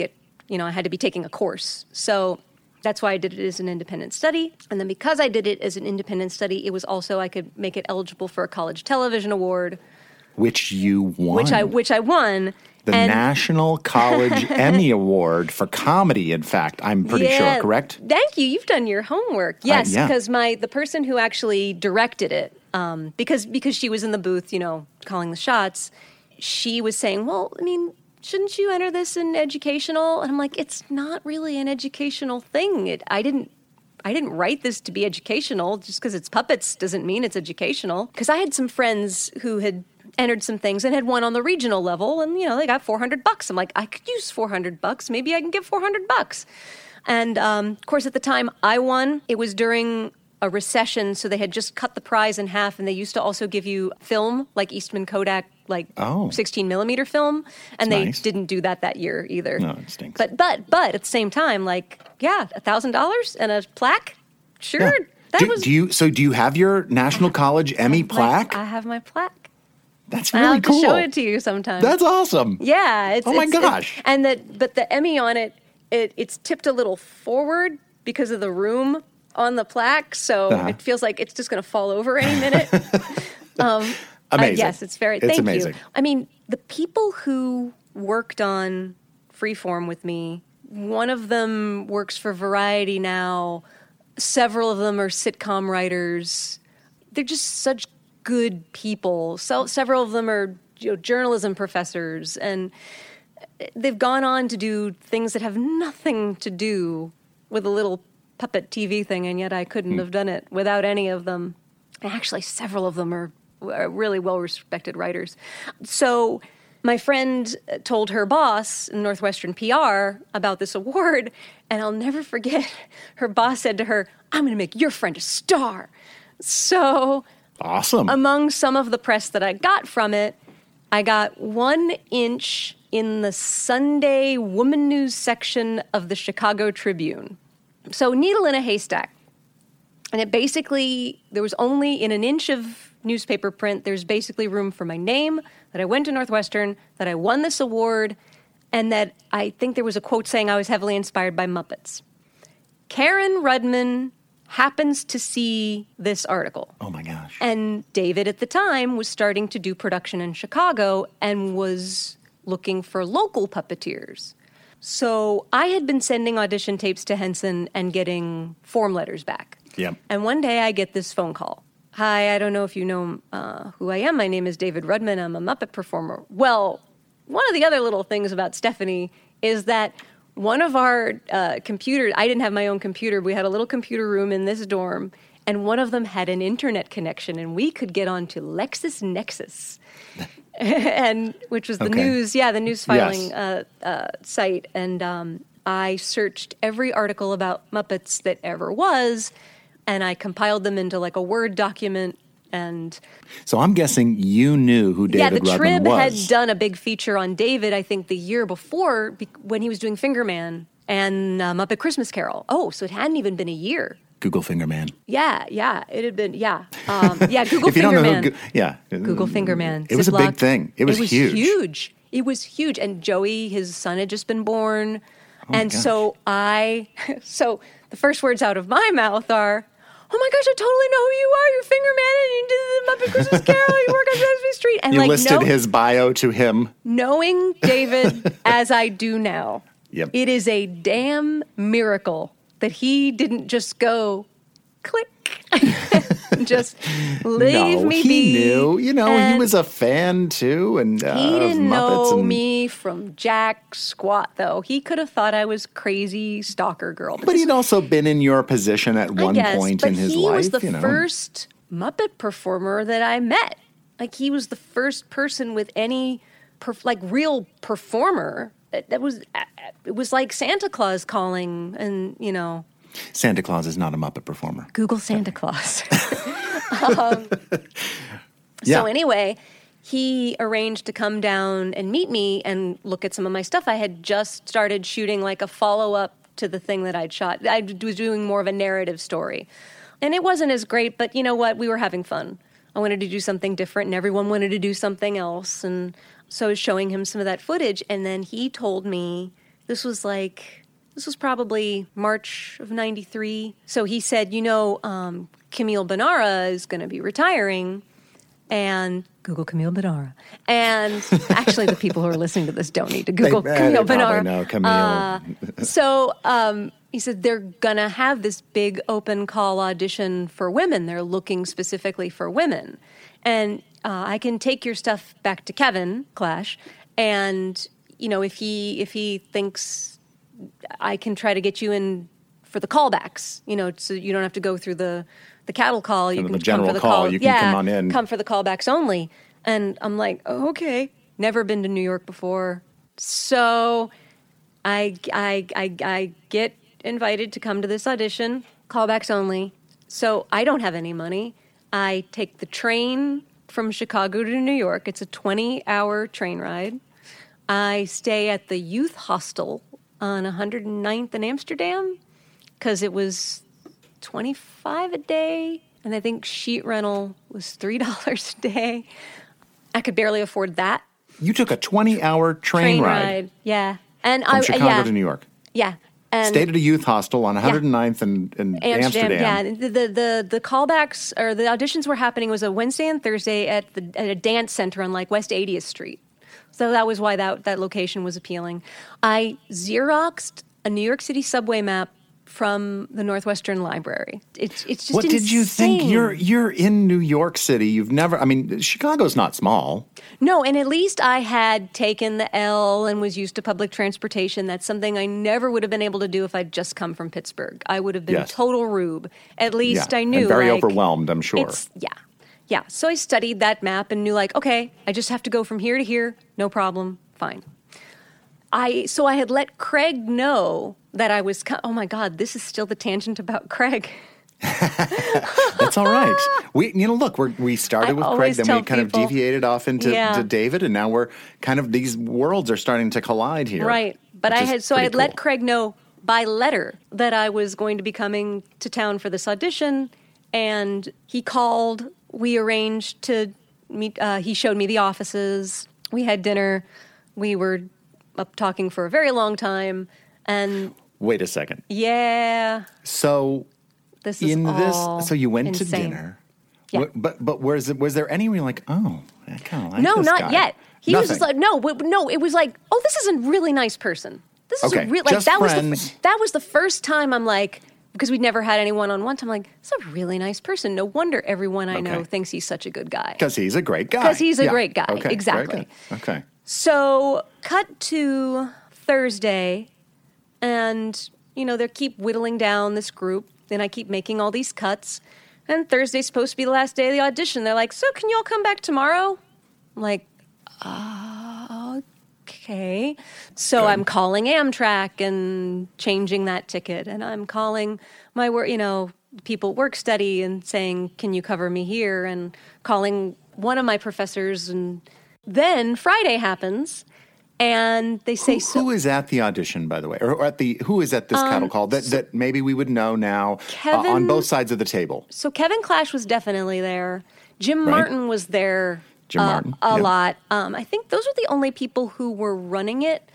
be taking a course. So that's why I did it as an independent study. And then because I did it as an independent study, it was also, I could make it eligible for a college television award. Which you won. Which I won. The National College Emmy Award for comedy, in fact, I'm pretty sure, correct? Thank you. You've done your homework. Yes, because the person who actually directed it, because she was in the booth, calling the shots, she was saying, well, I mean, shouldn't you enter this in educational? And I'm like, it's not really an educational thing. I didn't write this to be educational. Just because it's puppets doesn't mean it's educational. Because I had some friends who had entered some things and had won on the regional level, and they got $400. I'm like, I could use $400. Maybe I can give $400. And of course, at the time I won, it was during a recession, so they had just cut the prize in half, and they used to also give you film, like Eastman Kodak, 16 millimeter film, and they didn't do that year either. No, it stinks. But at the same time, $1,000 and a plaque, sure. Yeah. Do you have your National College Emmy plaque? I have my plaque. That's really cool. I'll show it to you sometime. That's awesome. Yeah. Oh my gosh. But the Emmy on it's tipped a little forward because of the room on the plaque, so it feels like it's just going to fall over any minute. Amazing. Yes, it's amazing. Thank you. I mean, the people who worked on Freeform with me, one of them works for Variety now. Several of them are sitcom writers. They're just such good people. So several of them are journalism professors, and they've gone on to do things that have nothing to do with a little puppet TV thing, and yet I couldn't have done it without any of them. And actually, several of them are really well-respected writers. So my friend told her boss in Northwestern PR about this award, and I'll never forget, her boss said to her, I'm going to make your friend a star. So... Awesome. Among some of the press that I got from it, I got 1 inch in the Sunday woman news section of the Chicago Tribune. So needle in a haystack. And it basically, there was only in an inch of newspaper print, there's basically room for my name, that I went to Northwestern, that I won this award, and that I think there was a quote saying I was heavily inspired by Muppets. Karen Rudman happens to see this article. Oh, my gosh. And David at the time was starting to do production in Chicago and was looking for local puppeteers. So I had been sending audition tapes to Henson and getting form letters back. Yeah. And one day I get this phone call. Hi, I don't know if you know who I am. My name is David Rudman. I'm a Muppet performer. Well, one of the other little things about Stephanie is that one of our computers, I didn't have my own computer. We had a little computer room in this dorm, and one of them had an internet connection, and we could get onto LexisNexis, which was the news filing site. And I searched every article about Muppets that ever was, and I compiled them into like a Word document. And so I'm guessing you knew who David Rudman was. Yeah, the Trib had done a big feature on David, I think, the year before when he was doing Fingerman and Muppet Christmas Carol. Oh, so it hadn't even been a year. Google Fingerman. Yeah, it had been, Google Fingerman. Google Fingerman. It was a big thing. It was huge. It was huge. And Joey, his son, had just been born. Oh, and so the first words out of my mouth are, oh my gosh, I totally know who you are. You're Fingerman, and you did the Muppet Christmas Carol. You work on Sesame Street. And you listed his bio to him. Knowing David as I do now, It is a damn miracle that he didn't just go click. Just leave me be. He knew. You know, and he was a fan too, and he didn't know me from jack squat. Though he could have thought I was crazy stalker girl, but he'd also been in your position at one point in his life. He was the first Muppet performer that I met. Like he was the first person with any real performer that was. It was like Santa Claus calling, and you know. Santa Claus is not a Muppet performer. Google Santa Claus. So anyway, he arranged to come down and meet me and look at some of my stuff. I had just started shooting like a follow-up to the thing that I'd shot. I was doing more of a narrative story. And it wasn't as great, but you know what? We were having fun. I wanted to do something different, and everyone wanted to do something else. And so I was showing him some of that footage, and then he told me this was probably March of 93. So he said, Camille Benara is going to be retiring. And Google Camille Benara. And actually, the people who are listening to this don't need to Google Camille Benara. They probably know Camille. So he said they're going to have this big open call audition for women. They're looking specifically for women. And I can take your stuff back to Kevin Clash. And, if he thinks I can try to get you in for the callbacks, so you don't have to go through the cattle call. You can come for the call. You can come on in. Come for the callbacks only. And I'm like, oh, okay. Never been to New York before. So I get invited to come to this audition, callbacks only. So I don't have any money. I take the train from Chicago to New York. It's a 20-hour train ride. I stay at the youth hostel on 109th in Amsterdam, because it was $25 a day, and I think sheet rental was $3 a day. I could barely afford that. You took a 20-hour train ride. Yeah, and from Chicago to New York. Yeah, and stayed at a youth hostel on 109th and Amsterdam. Yeah, and the callbacks or the auditions were happening was a Wednesday and Thursday at a dance center on West 80th Street. So that was why that location was appealing. I Xeroxed a New York City subway map from the Northwestern Library. It's just what insane. Did you think? You're in New York City. You've never. I mean, Chicago's not small. No, and at least I had taken the L and was used to public transportation. That's something I never would have been able to do if I'd just come from Pittsburgh. I would have been total rube. At least I knew. And very overwhelmed, I'm sure. Yeah, so I studied that map and knew, okay, I just have to go from here to here, no problem, fine. So I had let Craig know that I was, oh my God, this is still the tangent about Craig. That's all right. We, look, we started with Craig, then we kind of deviated off into David, and now we're kind of, these worlds are starting to collide here. Right, but I had let Craig know by letter that I was going to be coming to town for this audition, and he called. We arranged to meet. He showed me the offices. We had dinner. We were up talking for a very long time. And wait a second. Yeah. So This is all insane. So you went to dinner. Yeah. But was there any where you're like, oh, I kind of like this guy? No, not yet. He was just like, no, it was like, oh, this is a really nice person. This is a real, like, that was the first time I'm like, because we'd never had any one-on-one, so I'm like, this is a really nice person. No wonder everyone I know thinks he's such a good guy. Because he's a great guy. Great guy, okay, exactly. Great guy. Okay. So cut to Thursday, and, you know, they keep whittling down this group, and I keep making all these cuts. And Thursday's supposed to be the last day of the audition. They're like, so can you all come back tomorrow? I'm like, okay. So I'm calling Amtrak and changing that ticket. And I'm calling my work, you know, people at work study and saying, can you cover me here? And calling one of my professors. And then Friday happens. And they say Who is at the audition, by the way, or at the who is at this cattle call that maybe we would know now on both sides of the table? So Kevin Clash was definitely there. Jim Martin was there a lot. I think those were the only people who were running it.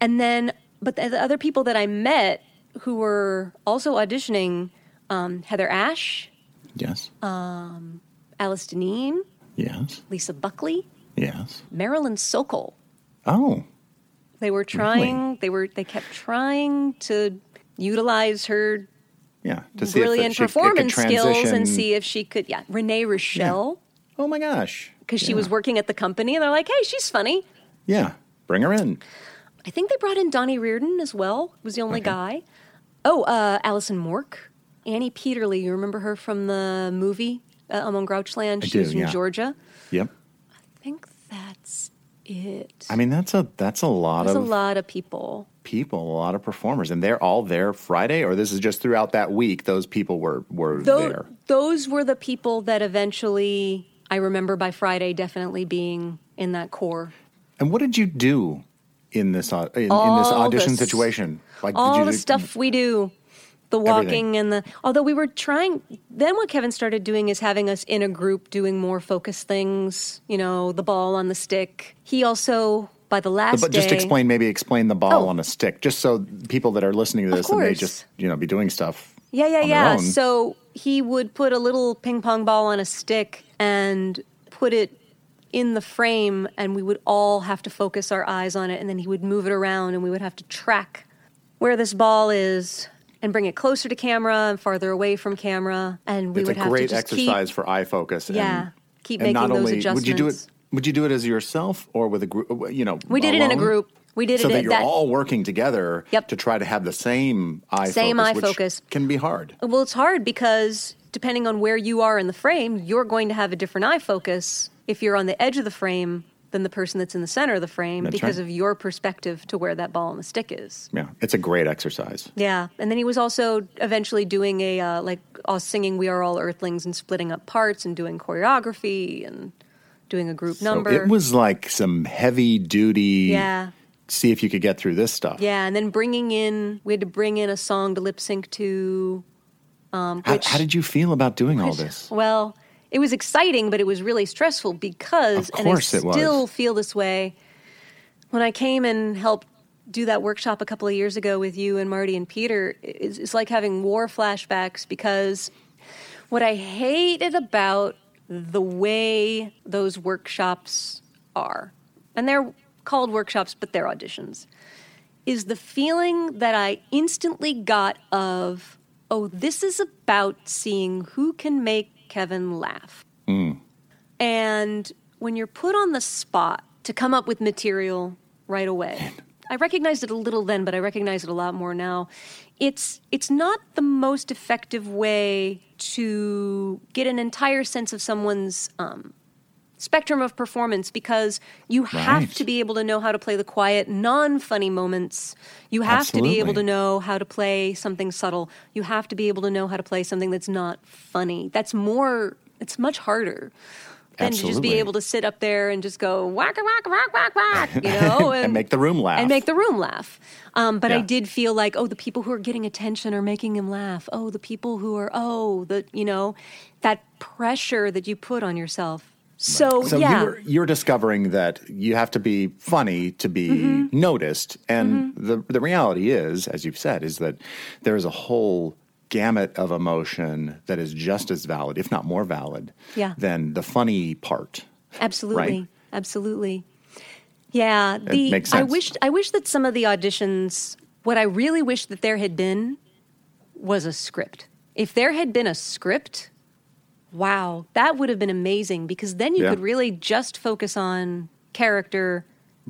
And then, but the other people that I met who were also auditioning, Heather Ashe, yes, Alice Deneen, yes, Lisa Buckley, yes, Marilyn Sokol. Oh. They were trying, really? They kept trying to utilize her to see brilliant performance skills and see if she could, Renee Rochelle. Yeah. Oh my gosh. Because she was working at the company and they're like, hey, she's funny. Yeah, bring her in. I think they brought in Donnie Reardon as well, was the only guy. Oh, Allison Mork, Annie Peterly, you remember her from the movie Elmo in Grouchland? She was from Georgia. Yep. I think that's it. I mean, that's a lot of people, a lot of performers, and they're all there Friday, or this is just throughout that week. Those people were there. Those were the people that eventually I remember by Friday definitely being in that core. And what did you do in this audition situation? Like all the stuff we do, the walking everything. And the. Although we were trying, then what Kevin started doing is having us in a group doing more focused things, you know, the ball on the stick. He also, by the last day. But just explain the ball on a stick, just so people that are listening to this and they just, you know, be doing stuff. Yeah. So he would put a little ping pong ball on a stick and put it in the frame, and we would all have to focus our eyes on it, and then he would move it around, and we would have to track where this ball is. And bring it closer to camera and farther away from camera, and we would have to just keep. It's a great exercise for eye focus. Keep making those adjustments. Would you do it as yourself or with a group? You know, we did it in a group. We did it so that you're all working together to try to have the same eye focus, which can be hard. Well, it's hard because depending on where you are in the frame, you're going to have a different eye focus if you're on the edge of the frame than the person that's in the center of the frame because of your perspective to where that ball on the stick is. Yeah, it's a great exercise. Yeah, and then he was also eventually doing singing We Are All Earthlings and splitting up parts and doing choreography and doing a group number. It was like some heavy-duty, see if you could get through this stuff. Yeah, and then we had to bring in a song to lip-sync to. How did you feel about doing all this? Well, it was exciting, but it was really stressful because, and I still feel this way, when I came and helped do that workshop a couple of years ago with you and Marty and Peter, it's like having war flashbacks because what I hated about the way those workshops are, and they're called workshops, but they're auditions, is the feeling that I instantly got of, oh, this is about seeing who can make Kevin laugh. Mm. And when you're put on the spot to come up with material right away, I recognized it a little then, but I recognize it a lot more now. It's not the most effective way to get an entire sense of someone's spectrum of performance because you have to be able to know how to play the quiet, non-funny moments. You have to be able to know how to play something subtle. You have to be able to know how to play something that's not funny. It's much harder than to just be able to sit up there and just go, whack, whack, whack, whack, whack, you know? And, and make the room laugh. But I did feel like, oh, the people who are getting attention are making him laugh. Oh, the people who are, you know, that pressure that you put on yourself. You're discovering that you have to be funny to be noticed. And the reality is, as you've said, is that there is a whole gamut of emotion that is just as valid, if not more valid, than the funny part. Absolutely. Right? Absolutely. Yeah. It makes sense. I wish that some of the auditions, what I really wish that there had been was a script. If there had been a script, wow, that would have been amazing, because then you could really just focus on character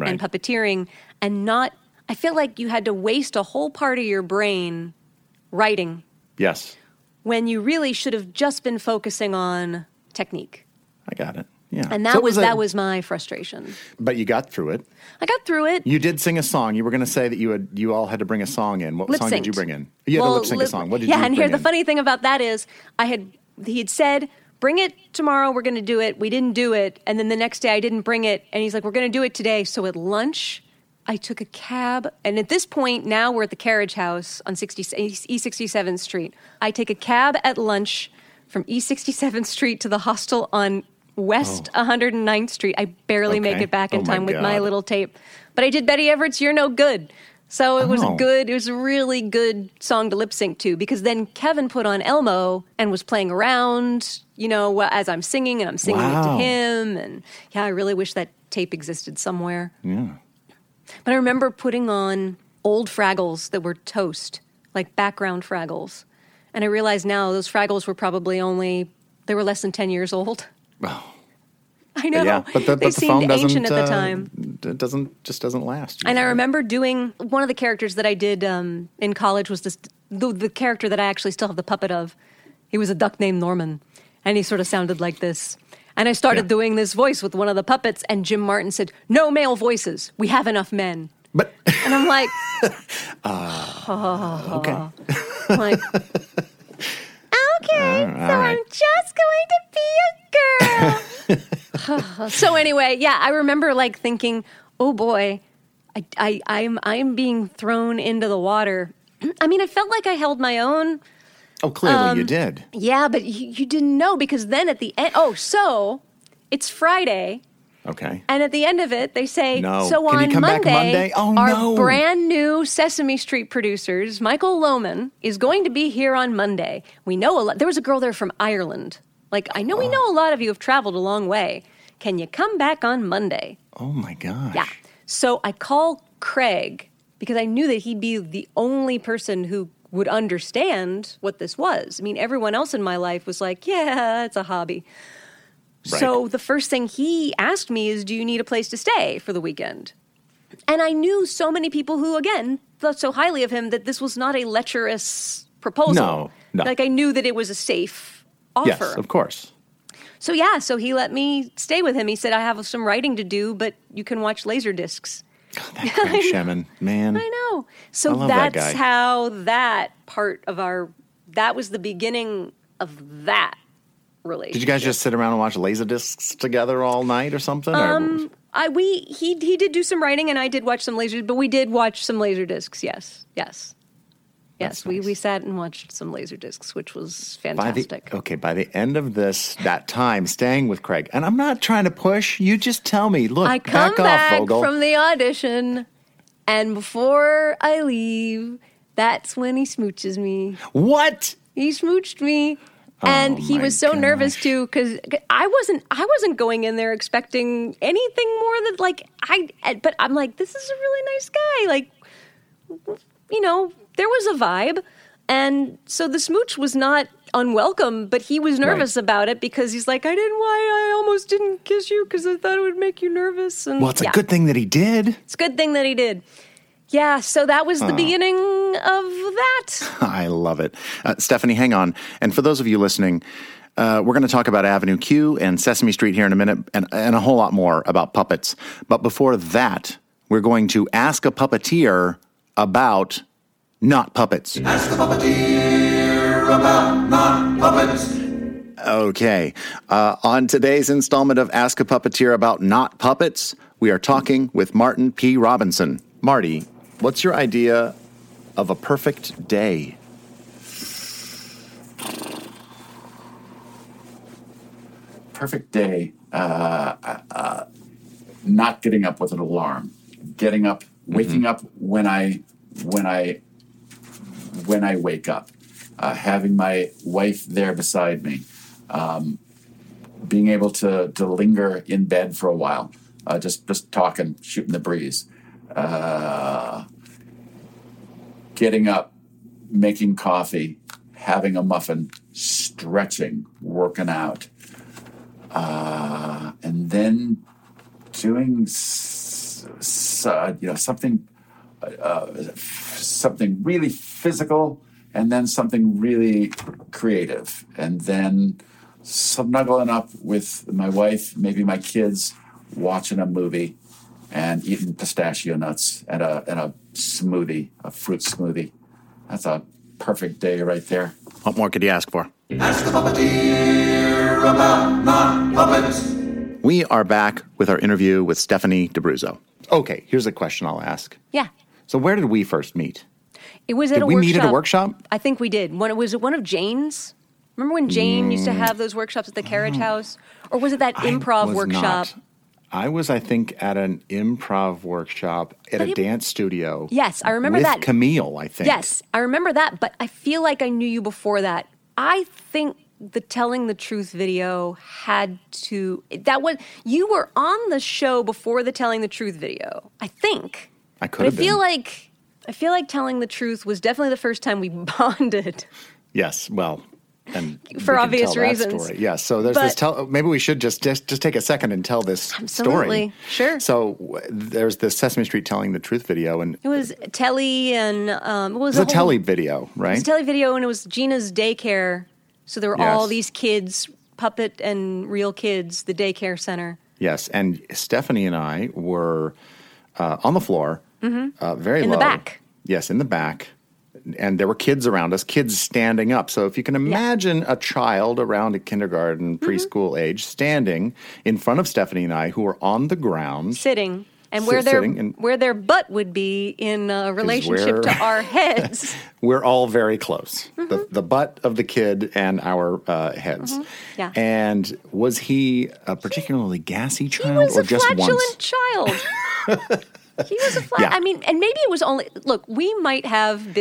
and puppeteering and not, I feel like you had to waste a whole part of your brain writing. Yes. When you really should have just been focusing on technique. I got it. Yeah. And that was my frustration. But you got through it. I got through it. You did sing a song. You were going to say that you all had to bring a song in. What lip-synced. Song did you bring in? You had to lip sync a song. What did you bring in? Yeah, and here the funny thing about that is he'd said, "Bring it tomorrow, we're going to do it." We didn't do it. And then the next day I didn't bring it, and he's like, "We're going to do it today." So at lunch I took a cab, and at this point now we're at the carriage house on E67th Street. I take a cab at lunch from E67th Street to the hostel on West 109th Street. I barely make it back in time with my little tape. But I did Betty Everett's You're No Good. So it was a really good song to lip sync to, because then Kevin put on Elmo and was playing around, as I'm singing, and I'm singing it to him. And I really wish that tape existed somewhere. Yeah. But I remember putting on old Fraggles that were toast, like background Fraggles. And I realize now those Fraggles were probably they were less than 10 years old. Oh. I know. Yeah, but they seemed ancient at the time. It doesn't last. And I remember doing one of the characters that I did in college was this the character that I actually still have the puppet of. He was a duck named Norman, and he sort of sounded like this. And I started doing this voice with one of the puppets, and Jim Martin said, "No male voices. We have enough men." But and I'm like, okay. I'm like, okay, so I'm just going to be a girl. So anyway, I remember thinking, "Oh boy, I'm being thrown into the water." I mean, I felt like I held my own. Oh, clearly you did. Yeah, but you didn't know, because then at the end, so it's Friday. Okay. And at the end of it, they say, "So on Monday, our brand new Sesame Street producers, Michael Lohman, is going to be here on Monday. We know a lot." There was a girl there from Ireland. We know a lot of you have traveled a long way. Can you come back on Monday? Oh, my gosh. Yeah. So I call Craig, because I knew that he'd be the only person who would understand what this was. I mean, everyone else in my life was like, yeah, it's a hobby. Right. So the first thing he asked me is, do you need a place to stay for the weekend? And I knew so many people who, again, thought so highly of him that this was not a lecherous proposal. No. I knew that it was a safe offer. Yes, of course. So so he let me stay with him. He said, "I have some writing to do, but you can watch Laserdiscs." God, that Craig Shemin, man. I know. So that's how that part of that was the beginning of that relationship. Did you guys just sit around and watch Laserdiscs together all night or something? He did do some writing, and I did watch some Laserdiscs, but we did watch some Laserdiscs, yes. Yes, we sat and watched some Laserdiscs, which was fantastic. By the end of that time, staying with Craig, and I'm not trying to push, you just tell me, look, back off, Vogel. I come back from the audition, and before I leave, that's when he smooches me. What? He smooched me, and he was so nervous, too, because I wasn't going in there expecting anything more than, but I'm like, this is a really nice guy, There was a vibe, and so the smooch was not unwelcome, but he was nervous about it, because he's like, I almost didn't kiss you because I thought it would make you nervous. And, it's a good thing that he did. It's a good thing that he did. Yeah, so that was the beginning of that. I love it. Stephanie, hang on. And for those of you listening, we're going to talk about Avenue Q and Sesame Street here in a minute, and a whole lot more about puppets. But before that, we're going to ask a puppeteer about... not puppets. Ask the puppeteer about not puppets. Okay. On today's installment of Ask a Puppeteer About Not Puppets, we are talking with Martin P. Robinson. Marty, what's your idea of a perfect day? Perfect day. Not getting up with an alarm. Getting up, waking up when I wake up. having my wife there beside me, being able to linger in bed for a while, just talking, shooting the breeze, getting up, making coffee, having a muffin, stretching, working out, and then doing something really physical, and then something really creative, and then snuggling up with my wife, maybe my kids, watching a movie, and eating pistachio nuts and a smoothie, a fruit smoothie. That's a perfect day right there. What more could you ask for? Ask the puppeteer about my puppets. We are back with our interview with Stephanie D'Abruzzo. Okay, here's a question I'll ask. Yeah. So where did we first meet? It was at a workshop. Did we meet at a workshop? I think we did. When it was one of Jane's. Remember when Jane used to have those workshops at the Carriage House? Or was it that improv workshop? I was, I think, at an improv workshop at a dance studio. Yes, I remember that. With Camille, I think. Yes, I remember that, but I feel like I knew you before that. I think the Telling the Truth video you were on the show before the Telling the Truth video, I think. I could have been. I feel like Telling the Truth was definitely the first time we bonded. Yes, well... And for obvious reasons. Yeah, so maybe we should just take a second and tell this story. Absolutely, sure. So there's this Sesame Street Telling the Truth video. And it was Telly and... it was a Telly video, right? It was a Telly video, and it was Gina's daycare. So there were all these kids, puppet and real kids, the daycare center. Yes, and Stephanie and I were on the floor, very low. In the back. Yes, in the back. And there were kids around us, kids standing up. So if you can imagine a child around a kindergarten, preschool age, standing in front of Stephanie and I, who are on the ground. Sitting. And where their butt would be in a relationship to our heads. We're all very close. Mm-hmm. The butt of the kid and our heads. Mm-hmm. Yeah. And was he a particularly gassy child or just once? He was a flatulent child. He was a flat. Yeah. I mean, and maybe it was only. Look, we might have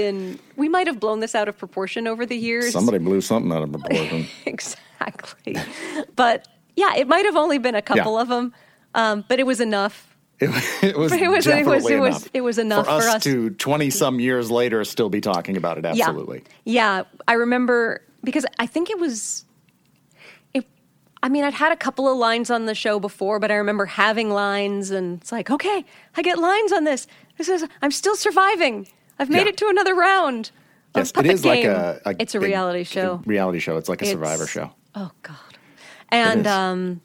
blown this out of proportion over the years. Somebody blew something out of proportion. Exactly. But yeah, it might have only been a couple of them, but it was enough. It was enough for us to 20-some years later still be talking about it. Absolutely. Yeah, I remember because I think it was. I mean, I'd had a couple of lines on the show before, but I remember having lines, and it's like, okay, I get lines on this. I'm still surviving. I've made it to another round. Yes, it is like a it's a reality show. Reality show. It's like a Survivor show. Oh God! And so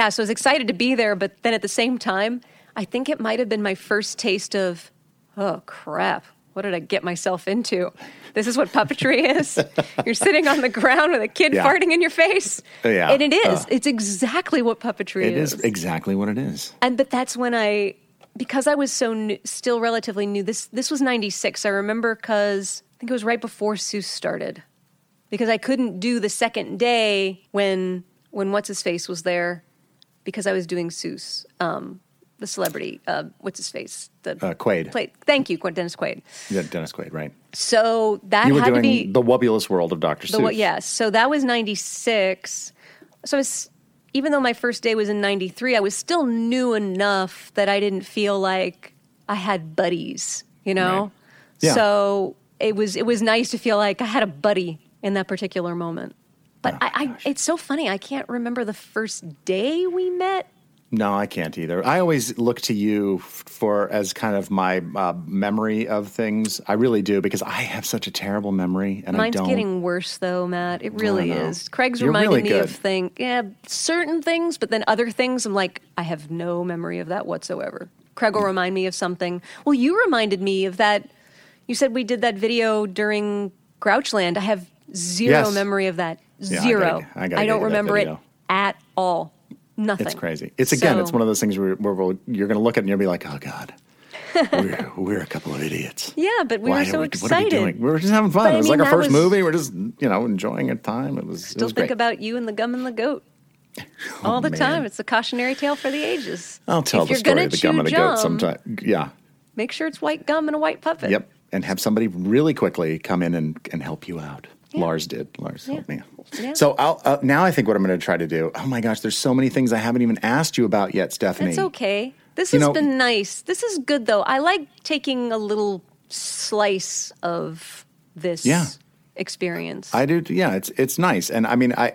I was excited to be there, but then at the same time, I think it might have been my first taste of, oh crap. What did I get myself into? This is what puppetry is. You're sitting on the ground with a kid farting in your face. Yeah. And it is. It's exactly what puppetry is. It is exactly what it is. But that's when because I was so new, still relatively new, this was 96. I remember because I think it was right before Seuss started. Because I couldn't do the second day when What's-His-Face was there because I was doing Seuss. The celebrity, What's-His-Face? Quaid. Thank you, Dennis Quaid. Yeah, Dennis Quaid, right. So that had to be... The Wubbulous World of Dr. Seuss. Yes, so that was 96. So even though my first day was in 93, I was still new enough that I didn't feel like I had buddies, you know? Right. Yeah. So it was nice to feel like I had a buddy in that particular moment. But it's so funny. I can't remember the first day we met. No, I can't either. I always look to you as kind of my memory of things. I really do, because I have such a terrible memory, and mine's getting worse, though, Matt. It really is. Craig's reminding me of things, certain things, but then other things, I'm like, I have no memory of that whatsoever. Craig will remind me of something. Well, you reminded me of that. You said we did that video during Grouchland. I have zero memory of that. Zero. Yeah, I don't remember it at all. Nothing. It's crazy. It's one of those things where you're going to look at it and you'll be like, oh, God, we're a couple of idiots. Yeah, but we were so excited. What are we doing? We were just having fun. It was like our first movie. We're just, enjoying our time. It was great. Still think about you and the gum and the goat all the time. It's a cautionary tale for the ages. I'll tell the story of the gum and the goat sometime. Yeah. Make sure it's white gum and a white puppet. Yep, and have somebody really quickly come in and help you out. Yeah. Lars did. Lars helped me. Yeah. So I'll, now I think what I'm going to try to do, oh my gosh, there's so many things I haven't even asked you about yet, Stephanie. That's okay. This has been nice. This is good, though. I like taking a little slice of this experience. I do. Yeah, it's nice. And I mean, I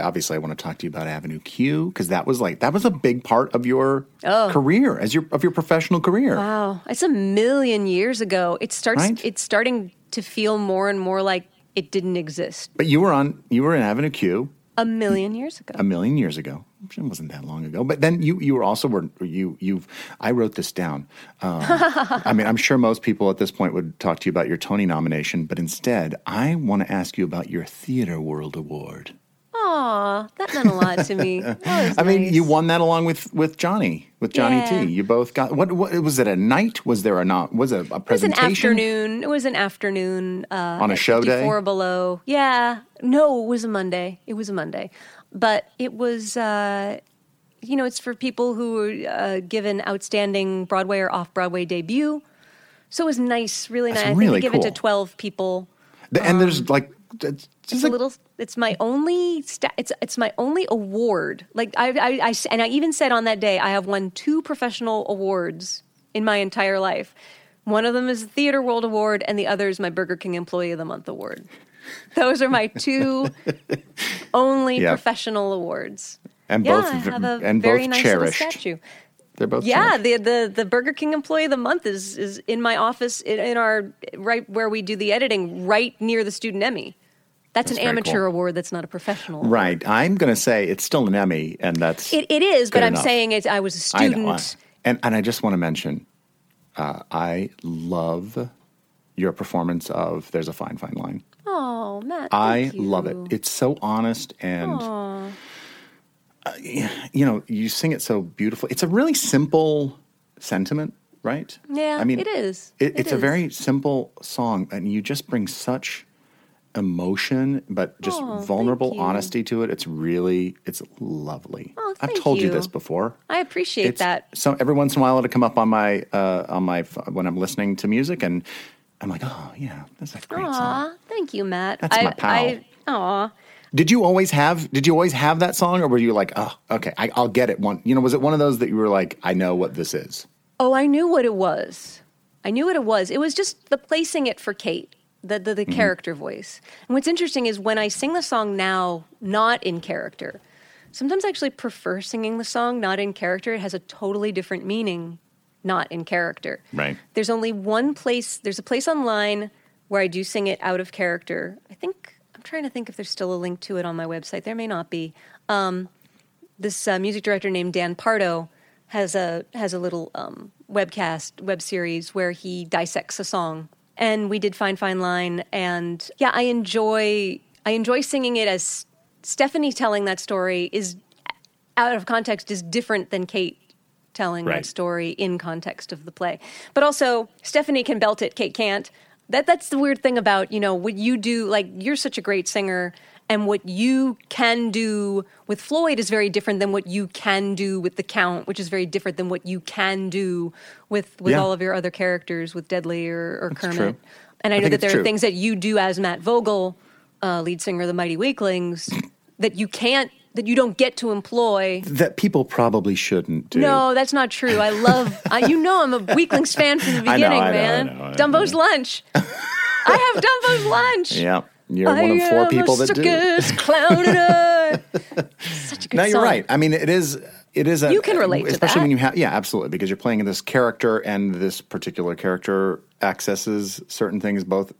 obviously want to talk to you about Avenue Q, because that was a big part of your career, of your professional career. Wow. It's a million years ago. It's starting to feel more and more like it didn't exist. But you were in Avenue Q. A million years ago. It wasn't that long ago. But then I wrote this down. I mean, I'm sure most people at this point would talk to you about your Tony nomination, but instead I want to ask you about your Theater World Award. Aw, that meant a lot to me. I mean, you won that along with Johnny, T. You both got what was it, a night? Was there a presentation? It was an afternoon on a show day. 54 Below. Yeah. No, it was a Monday. But it was it's for people who were given outstanding Broadway or off-Broadway debut. So it was nice, really nice. I think they give it to 12 people. And there's it's my only it's my only award. Like I even said on that day, I have won 2 professional awards in my entire life. One of them is the Theater World Award, and the other is my Burger King Employee of the Month Award. Those are my 2 only professional awards, and both cherished. Little statue. They're both the Burger King Employee of the Month is in my office in our right where we do the editing, right near the Student Emmy. That's an amateur award. That's not a professional award. Right. I'm going to say it's still an Emmy, and that's it is. But I'm saying I was a student, and I just want to mention, I love your performance of "There's a Fine, Fine Line." Oh, Matt, thank you. I love it. It's so honest and. Aww. You sing it so beautifully. It's a really simple sentiment, right? Yeah, I mean, it is. It's a very simple song, and you just bring such emotion, but just vulnerable honesty to it. It's lovely. Oh, thank you. I've told you this before. I appreciate that. So every once in a while, it'll come up on my when I'm listening to music, and I'm like, oh yeah, that's a great song. Aw, thank you, Matt. That's my pal. Aw. Did you always have that song, or were you like, oh, okay, I'll get it one? Was it one of those that you were like, I know what this is? Oh, I knew what it was. It was just the placing it for Kate, the mm-hmm. character voice. And what's interesting is when I sing the song now, not in character, sometimes I actually prefer singing the song not in character. It has a totally different meaning, not in character. Right. There's only one place. There's a place online where I do sing it out of character. I think. Trying to think if there's still a link to it on my website. There may not be. This music director named Dan Pardo has a little web series where he dissects a song, and we did Fine Fine Line, and I enjoy singing it as Stephanie telling that story is out of context is different than Kate telling that story in context of the play. But also Stephanie can belt it, Kate can't. That's the weird thing about, what you do, like, you're such a great singer, and what you can do with Floyd is very different than what you can do with the Count, which is very different than what you can do with all of your other characters, with Dudley or Kermit. True. And I know that there are things that you do as Matt Vogel, lead singer of the Mighty Weaklings, that you don't get to employ. That people probably shouldn't do. No, that's not true. I love, I'm a Weaklings fan from the beginning, man. I know. Lunch. I have Dumbo's lunch. Yeah, you're one of 4 people that do. I am a circus clown and I. Such a good song. No, you're right. I mean, it is. You can relate to that. Especially when you have, absolutely, because you're playing this character, and this particular character accesses certain things both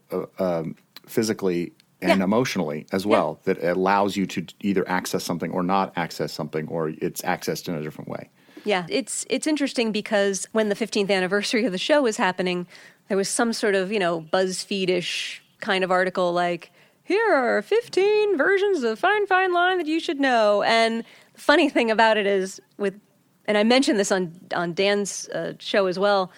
physically and emotionally as well, that allows you to either access something or not access something, or it's accessed in a different way. Yeah, it's interesting because when the 15th anniversary of the show was happening, there was some sort of, BuzzFeed-ish kind of article like, here are 15 versions of Fine Fine Line that you should know. And the funny thing about it is, and I mentioned this on Dan's show as well,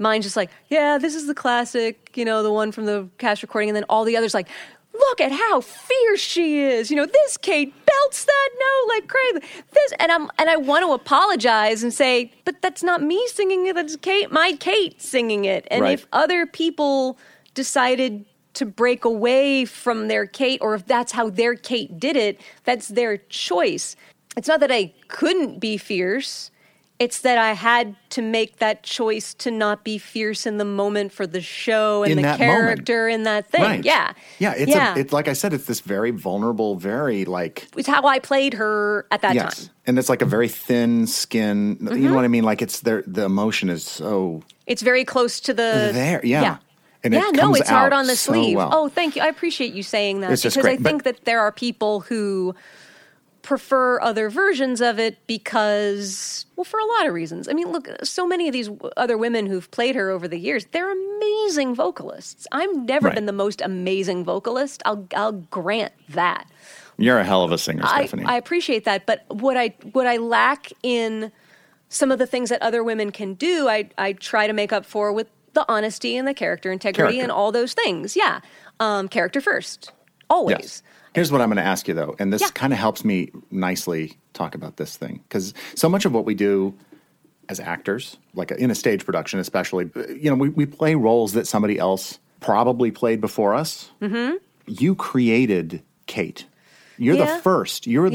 mine's just like, this is the classic, the one from the cast recording. And then all the others like, look at how fierce she is. This Kate belts that note like crazy. This, and I want to apologize and say, but that's not me singing it. That's Kate, my Kate singing it. And if other people decided to break away from their Kate, or if that's how their Kate did it, that's their choice. It's not that I couldn't be fierce. It's that I had to make that choice to not be fierce in the moment for the show and the character and that thing. Right. Yeah. Yeah. It's like I said, it's this very vulnerable, very like... It's how I played her at that time. And it's like a very thin skin. Mm-hmm. You know what I mean? Like it's the emotion is so... It's very close to the... There, yeah. And it comes it's out hard on the sleeve. Well. Oh, thank you. I appreciate you saying that. It's just because I think that there are people who... prefer other versions of it because, well, for a lot of reasons. I mean, look, so many of these other women who've played her over the years, they're amazing vocalists. I've never been the most amazing vocalist. I'll grant that. You're a hell of a singer, Stephanie. I appreciate that, but what I lack in some of the things that other women can do, I try to make up for with the honesty and the character integrity and all those things. Yeah. Character first. Always. Yes. Here's what I'm going to ask you, though, and this kind of helps me nicely talk about this thing, because so much of what we do as actors, like in a stage production especially, you know, we play roles that somebody else probably played before us. Mm-hmm. You created Kate. You're the first. You are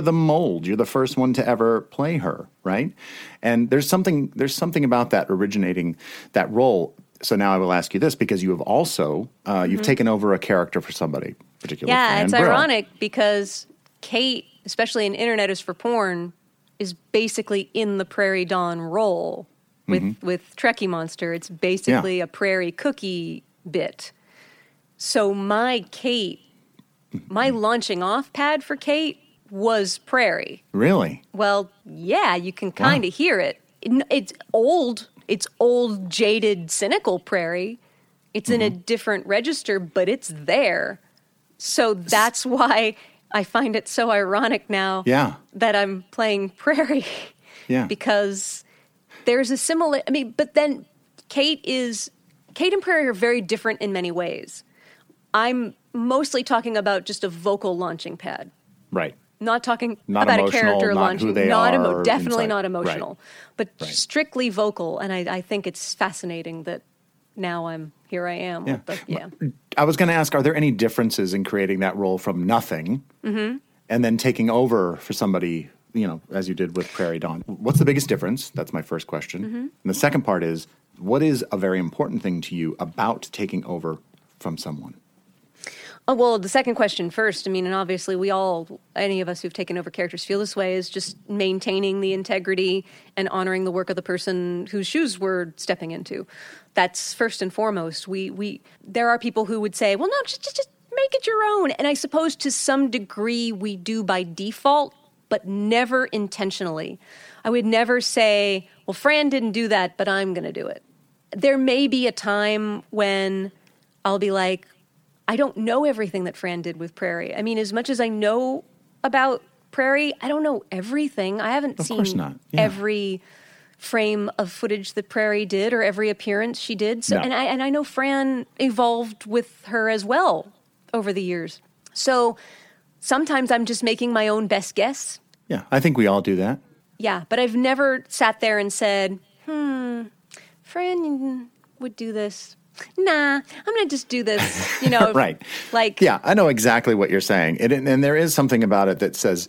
the mold. You're the first one to ever play her, right? And there's something about that originating that role. So now I will ask you this, because you have also you've taken over a character for somebody. Yeah, it's ironic because Kate, especially in Internet is for Porn, is basically in the Prairie Dawn role with Trekkie Monster. It's basically a prairie cookie bit. So my Kate, my launching off pad for Kate was prairie. Really? Well, yeah, you can kind of hear it. It's old. It's old, jaded, cynical prairie. It's in a different register, but it's there. So that's why I find it so ironic now that I'm playing prairie. Yeah. Because there's a similar... I mean, but then Kate and prairie are very different in many ways. I'm mostly talking about just a vocal launching pad. Right. Not talking about a character launching. Definitely not emotional. Right. But strictly vocal. And I think it's fascinating that now I'm... Here I am. Yeah. I was going to ask, are there any differences in creating that role from nothing and then taking over for somebody, you know, as you did with Prairie Dawn? What's the biggest difference? That's my first question. Mm-hmm. And the second part is, what is a very important thing to you about taking over from someone? Oh, well, the second question first. I mean, and obviously any of us who've taken over characters feel this way, is just maintaining the integrity and honoring the work of the person whose shoes we're stepping into. That's first and foremost. We there are people who would say, well, no, just make it your own. And I suppose to some degree we do by default, but never intentionally. I would never say, well, Fran didn't do that, but I'm going to do it. There may be a time when I'll be like, I don't know everything that Fran did with Prairie. I mean, as much as I know about Prairie, I don't know everything. I haven't seen every frame of footage that Prairie did or every appearance she did. So, And I know Fran evolved with her as well over the years. So sometimes I'm just making my own best guess. Yeah, I think we all do that. Yeah, but I've never sat there and said, Fran would do this. Nah, I'm going to just do this, you know. Right. Like, yeah, I know exactly what you're saying. And there is something about it that says,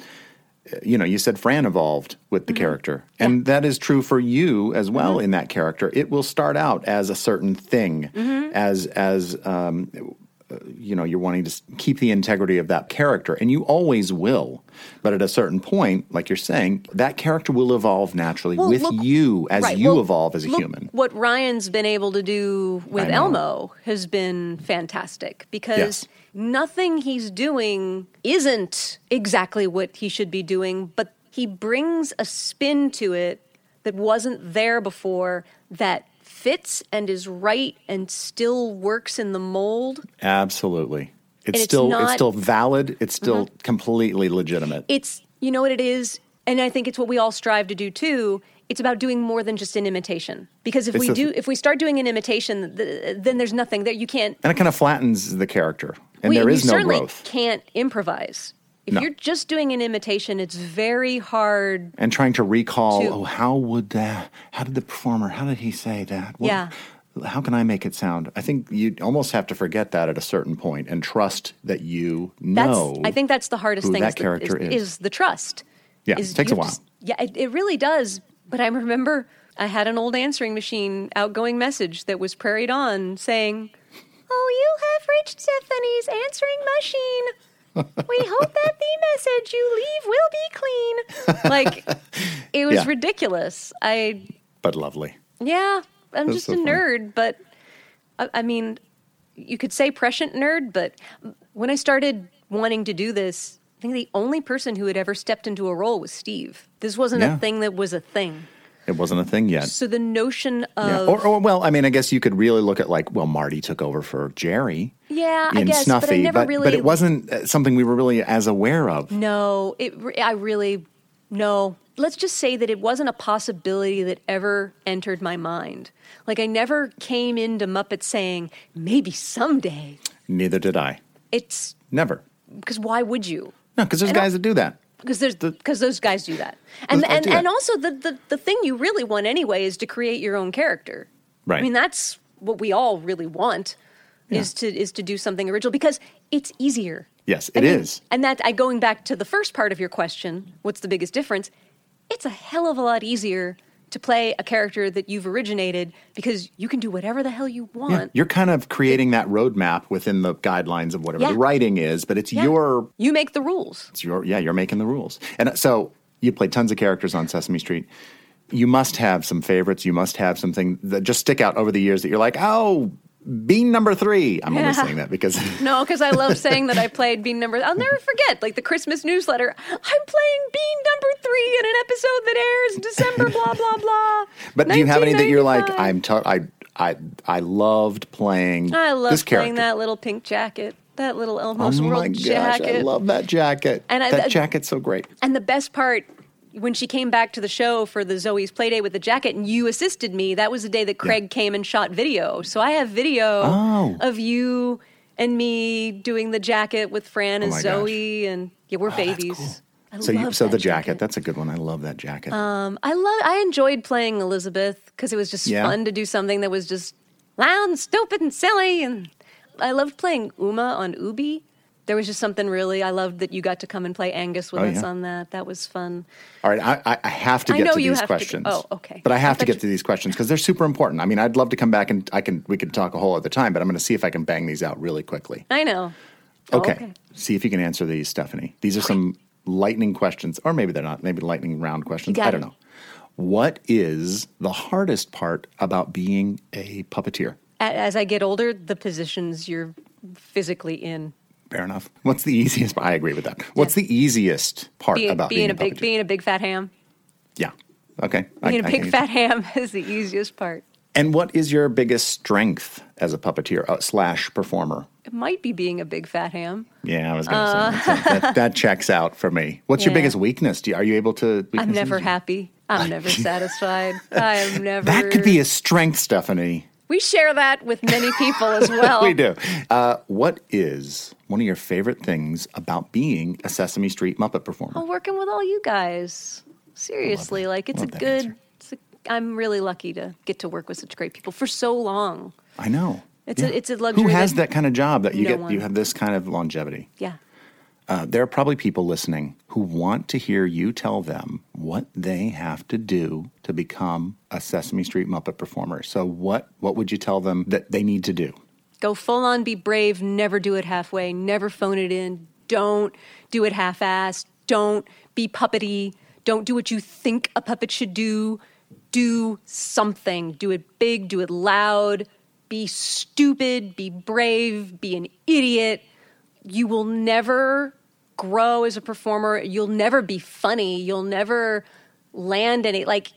you know, you said Fran evolved with the character. And that is true for you as well in that character. It will start out as a certain thing, as you know, you're wanting to keep the integrity of that character. And you always will. But at a certain point, like you're saying, that character will evolve naturally you evolve as a human. What Ryan's been able to do with Elmo has been fantastic because nothing he's doing isn't exactly what he should be doing, but he brings a spin to it that wasn't there before that fits and is right and still works in the mold. Absolutely. It's still valid. It's still completely legitimate. It's, you know what it is? And I think it's what we all strive to do too. It's about doing more than just an imitation. Because if we start doing an imitation, then there's nothing that you can't. And it kind of flattens the character. And there is no growth. You certainly can't improvise. If you're just doing an imitation, it's very hard. And trying to recall, how did the performer, how did he say that? What, how can I make it sound? I think you almost have to forget that at a certain point and trust that you know. I think that's the hardest thing. That character is the trust. Yeah, it takes a while. It really does. But I remember I had an old answering machine outgoing message that was prairied on saying, "Oh, you have reached Stephanie's answering machine. We hope that the message you leave will be clean." Like, it was ridiculous. But lovely. Yeah. I'm just a nerd, but I mean, you could say prescient nerd, but when I started wanting to do this, I think the only person who had ever stepped into a role was Steve. This wasn't a thing that was a thing. It wasn't a thing yet. So the notion of... Yeah. Well, I mean, I guess you could really look at like, well, Marty took over for Jerry. Yeah, I guess, Snuffy, but I never really... But it wasn't something we were really as aware of. No, Let's just say that it wasn't a possibility that ever entered my mind. Like, I never came into Muppets saying, maybe someday. Neither did I. It's... Never. Because why would you? No, because there's guys that do that. Because those guys do that. And also the thing you really want anyway is to create your own character. Right. I mean, that's what we all really want is to do something original because it's easier. Yes, it is. And that going back to the first part of your question, what's the biggest difference? It's a hell of a lot easier to play a character that you've originated because you can do whatever the hell you want. Yeah, you're kind of creating that roadmap within the guidelines of whatever the writing is, but it's your... You make the rules. It's your... Yeah, you're making the rules. And so you play tons of characters on Sesame Street. You must have some favorites. You must have something that just stick out over the years that you're like, oh... Bean number 3. I'm only saying that because... No, because I love saying that I played Bean number... I'll never forget, like, the Christmas newsletter. I'm playing Bean number 3 in an episode that airs December, blah, blah, blah. But do you have any that you're like, I loved playing this character. I loved playing that little pink jacket, that little Elmo's World jacket. Oh, my gosh, I love that jacket. And that jacket's so great. And the best part... When she came back to the show for the Zoe's Playdate with the jacket and you assisted me, that was the day that Craig came and shot video. So I have video of you and me doing the jacket with Fran and Zoe. Gosh. And we're babies. Cool. I love the jacket, that's a good one. I love that jacket. I enjoyed playing Elizabeth because it was just fun to do something that was just loud and stupid and silly. And I loved playing Uma on Ubi. There was just something really, I loved that you got to come and play Angus with us on that. That was fun. All right, I have to get to these questions. But I have to get to these questions because they're super important. I mean, I'd love to come back and we could talk a whole other time, but I'm going to see if I can bang these out really quickly. I know. Okay. See if you can answer these, Stephanie. These are some lightning questions, or maybe they're not. Maybe lightning round questions. I don't know. What is the hardest part about being a puppeteer? As I get older, the positions you're physically in. Fair enough. What's the easiest part? I agree with that. What's the easiest part about being a big fat ham? Yeah. Okay. Being a big fat ham is the easiest part. And what is your biggest strength as a puppeteer / performer? It might be being a big fat ham. Yeah, I was going to say that checks out for me. What's your biggest weakness? Are you able to? I'm never happy. I'm never satisfied. I am never. That could be a strength, Stephanie. We share that with many people as well. We do. What is one of your favorite things about being a Sesame Street Muppet performer? Oh, working with all you guys. Seriously, I'm really lucky to get to work with such great people for so long. I know. It's a luxury. Who has that kind of job that you have this kind of longevity? Yeah. There are probably people listening who want to hear you tell them what they have to do to become a Sesame Street Muppet performer. So what would you tell them that they need to do? Go full on, be brave, never do it halfway, never phone it in, don't do it half-assed, don't be puppety, don't do what you think a puppet should do, do something, do it big, do it loud, be stupid, be brave, be an idiot. You will never grow as a performer. You'll never be funny. You'll never land any... Like,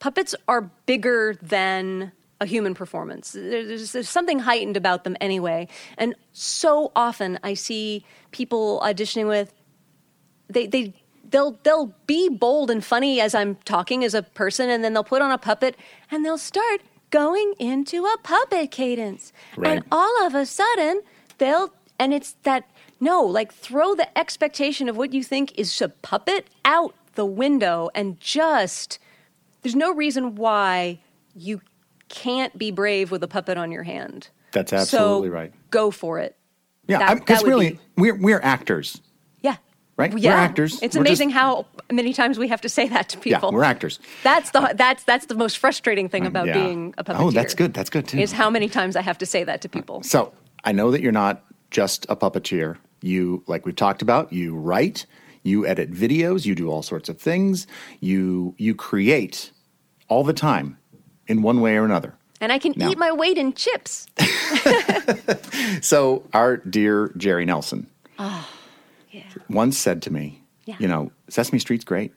puppets are bigger than a human performance. There's something heightened about them anyway. And so often I see people auditioning with... They'll be bold and funny as I'm talking as a person, and then they'll put on a puppet, and they'll start going into a puppet cadence. Right. And all of a sudden, they'll... And it's that... No, like throw the expectation of what you think is a puppet out the window and just, there's no reason why you can't be brave with a puppet on your hand. That's absolutely right. Go for it. Yeah, because really, we're actors. Yeah. Right? Yeah. We're actors. It's amazing how many times we have to say that to people. Yeah, we're actors. That's the most frustrating thing about being a puppeteer. Oh, that's good. That's good, too. Is how many times I have to say that to people. So I know that you're not just a puppeteer. You, like we've talked about, you write, you edit videos, you do all sorts of things. You create all the time in one way or another. And I can eat my weight in chips. So our dear Jerry Nelson once said to me, Sesame Street's great.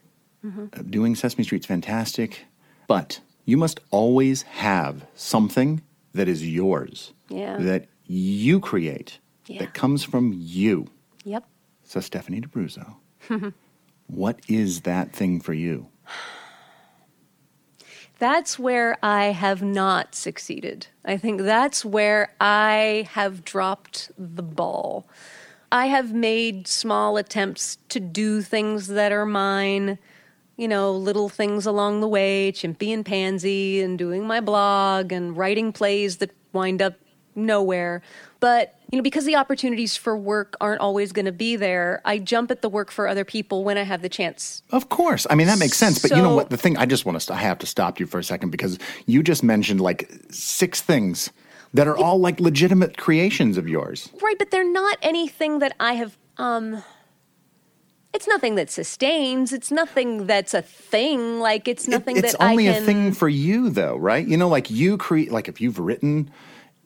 Mm-hmm. Doing Sesame Street's fantastic. But you must always have something that is yours, that you create, that comes from you. Yep. So Stephanie D'Abruzzo, what is that thing for you? That's where I have not succeeded. I think that's where I have dropped the ball. I have made small attempts to do things that are mine, little things along the way, Chimpy and Pansy, and doing my blog and writing plays that wind up nowhere. But, because the opportunities for work aren't always going to be there, I jump at the work for other people when I have the chance. Of course. I mean, that makes sense. But you know what? The thing, I have to stop you for a second because you just mentioned like 6 things that are all like legitimate creations of yours. Right. But they're not anything that I have, it's nothing that sustains. It's nothing that's a thing. Like it's nothing that I can. It's only a thing for you though, right? You create, like if you've written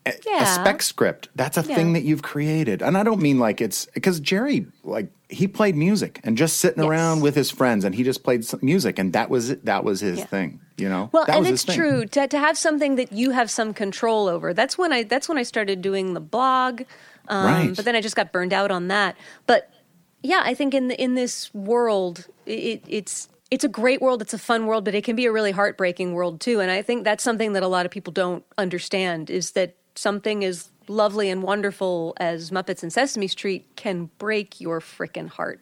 a spec script, that's a thing that you've created. And I don't mean like it's, because Jerry, like he played music and just sitting around with his friends and he just played music and that was his thing, Well, that and was it's his true to have something that you have some control over. That's when I started doing the blog. Right. But then I just got burned out on that. But yeah, I think in this world, it's a great world. It's a fun world, but it can be a really heartbreaking world too. And I think that's something that a lot of people don't understand is that something as lovely and wonderful as Muppets and Sesame Street can break your frickin' heart.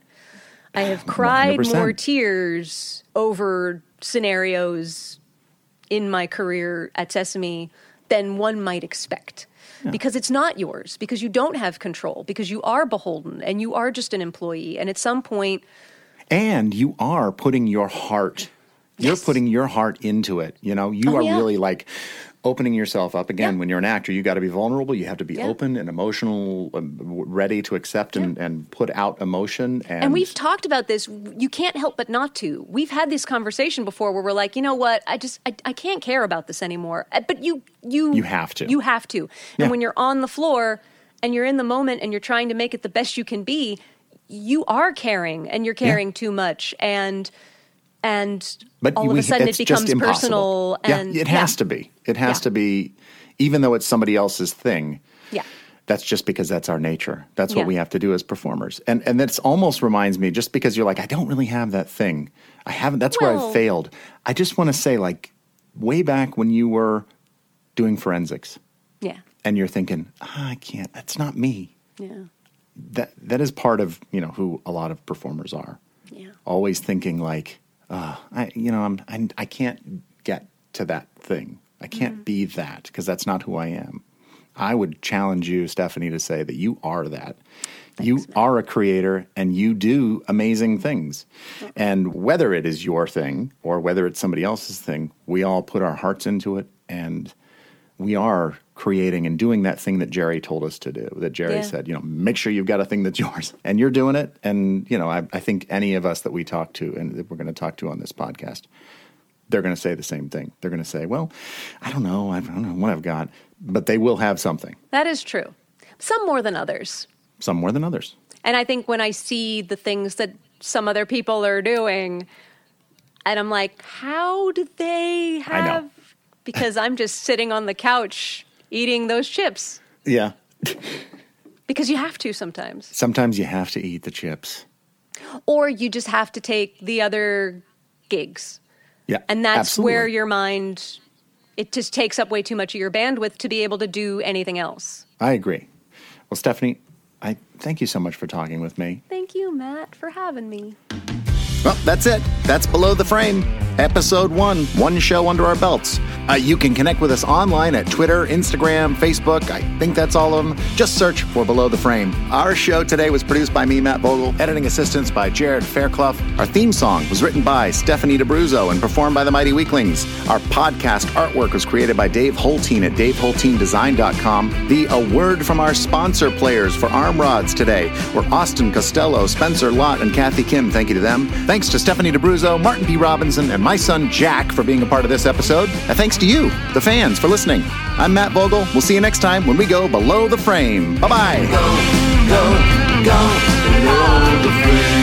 I have cried 100%. More tears over scenarios in my career at Sesame than one might expect. Yeah. Because it's not yours, because you don't have control, because you are beholden and you are just an employee. And at some point... And you are putting your heart... You're putting your heart into it. You are really like... Opening yourself up again. When you're an actor, you got to be vulnerable. You have to be open and emotional, ready to accept and put out emotion. And we've talked about this. You can't help but not to. We've had this conversation before where we're like, you know what? I can't care about this anymore. But you have to. You have to. And when you're on the floor and you're in the moment and you're trying to make it the best you can be, you are caring and you're caring too much. But all of a sudden it becomes personal. And it has to be. It has to be, even though it's somebody else's thing. Yeah. That's just because that's our nature. That's what we have to do as performers. And that's almost reminds me, just because you're like, I don't really have that thing. I haven't. That's where I failed. I just want to say, like, way back when you were doing forensics. Yeah. And you're thinking, I can't. That's not me. Yeah. That is part of, who a lot of performers are. Yeah. Always thinking like, I can't get to that thing. I can't be that because that's not who I am. I would challenge you, Stephanie, to say that you are that. Thanks, you are a creator and you do amazing things. Yeah. And whether it is your thing or whether it's somebody else's thing, we all put our hearts into it and we are creating and doing that thing that Jerry told us to do, that Jerry said, make sure you've got a thing that's yours and you're doing it. And, I think any of us that we talk to and that we're going to talk to on this podcast, they're going to say the same thing. They're going to say, well, I don't know what I've got, but they will have something. That is true. Some more than others. Some more than others. And I think when I see the things that some other people are doing and I'm like, how do they have... I know. Because I'm just sitting on the couch eating those chips. Yeah. Because you have to sometimes. Sometimes you have to eat the chips. Or you just have to take the other gigs. Yeah, and that's absolutely. Where your mind, it just takes up way too much of your bandwidth to be able to do anything else. I agree. Well, Stephanie, I thank you so much for talking with me. Thank you, Matt, for having me. Well, that's it. That's Below the Frame. Episode 1, one show under our belts. You can connect with us online at Twitter, Instagram, Facebook. I think that's all of them. Just search for Below the Frame. Our show today was produced by me, Matt Vogel, editing assistance by Jared Fairclough. Our theme song was written by Stephanie D'Abruzzo and performed by the Mighty Weaklings. Our podcast artwork was created by Dave Holteen at daveholteendesign.com. A word from our sponsor players for arm rods today were Austin Costello, Spencer Lott, and Kathy Kim. Thank you to them. Thanks to Stephanie D'Abruzzo, Martin P. Robinson, and my son Jack for being a part of this episode. And thanks to you, the fans, for listening. I'm Matt Vogel. We'll see you next time when we go Below the Frame. Bye-bye. Go, go, go, Below the Frame.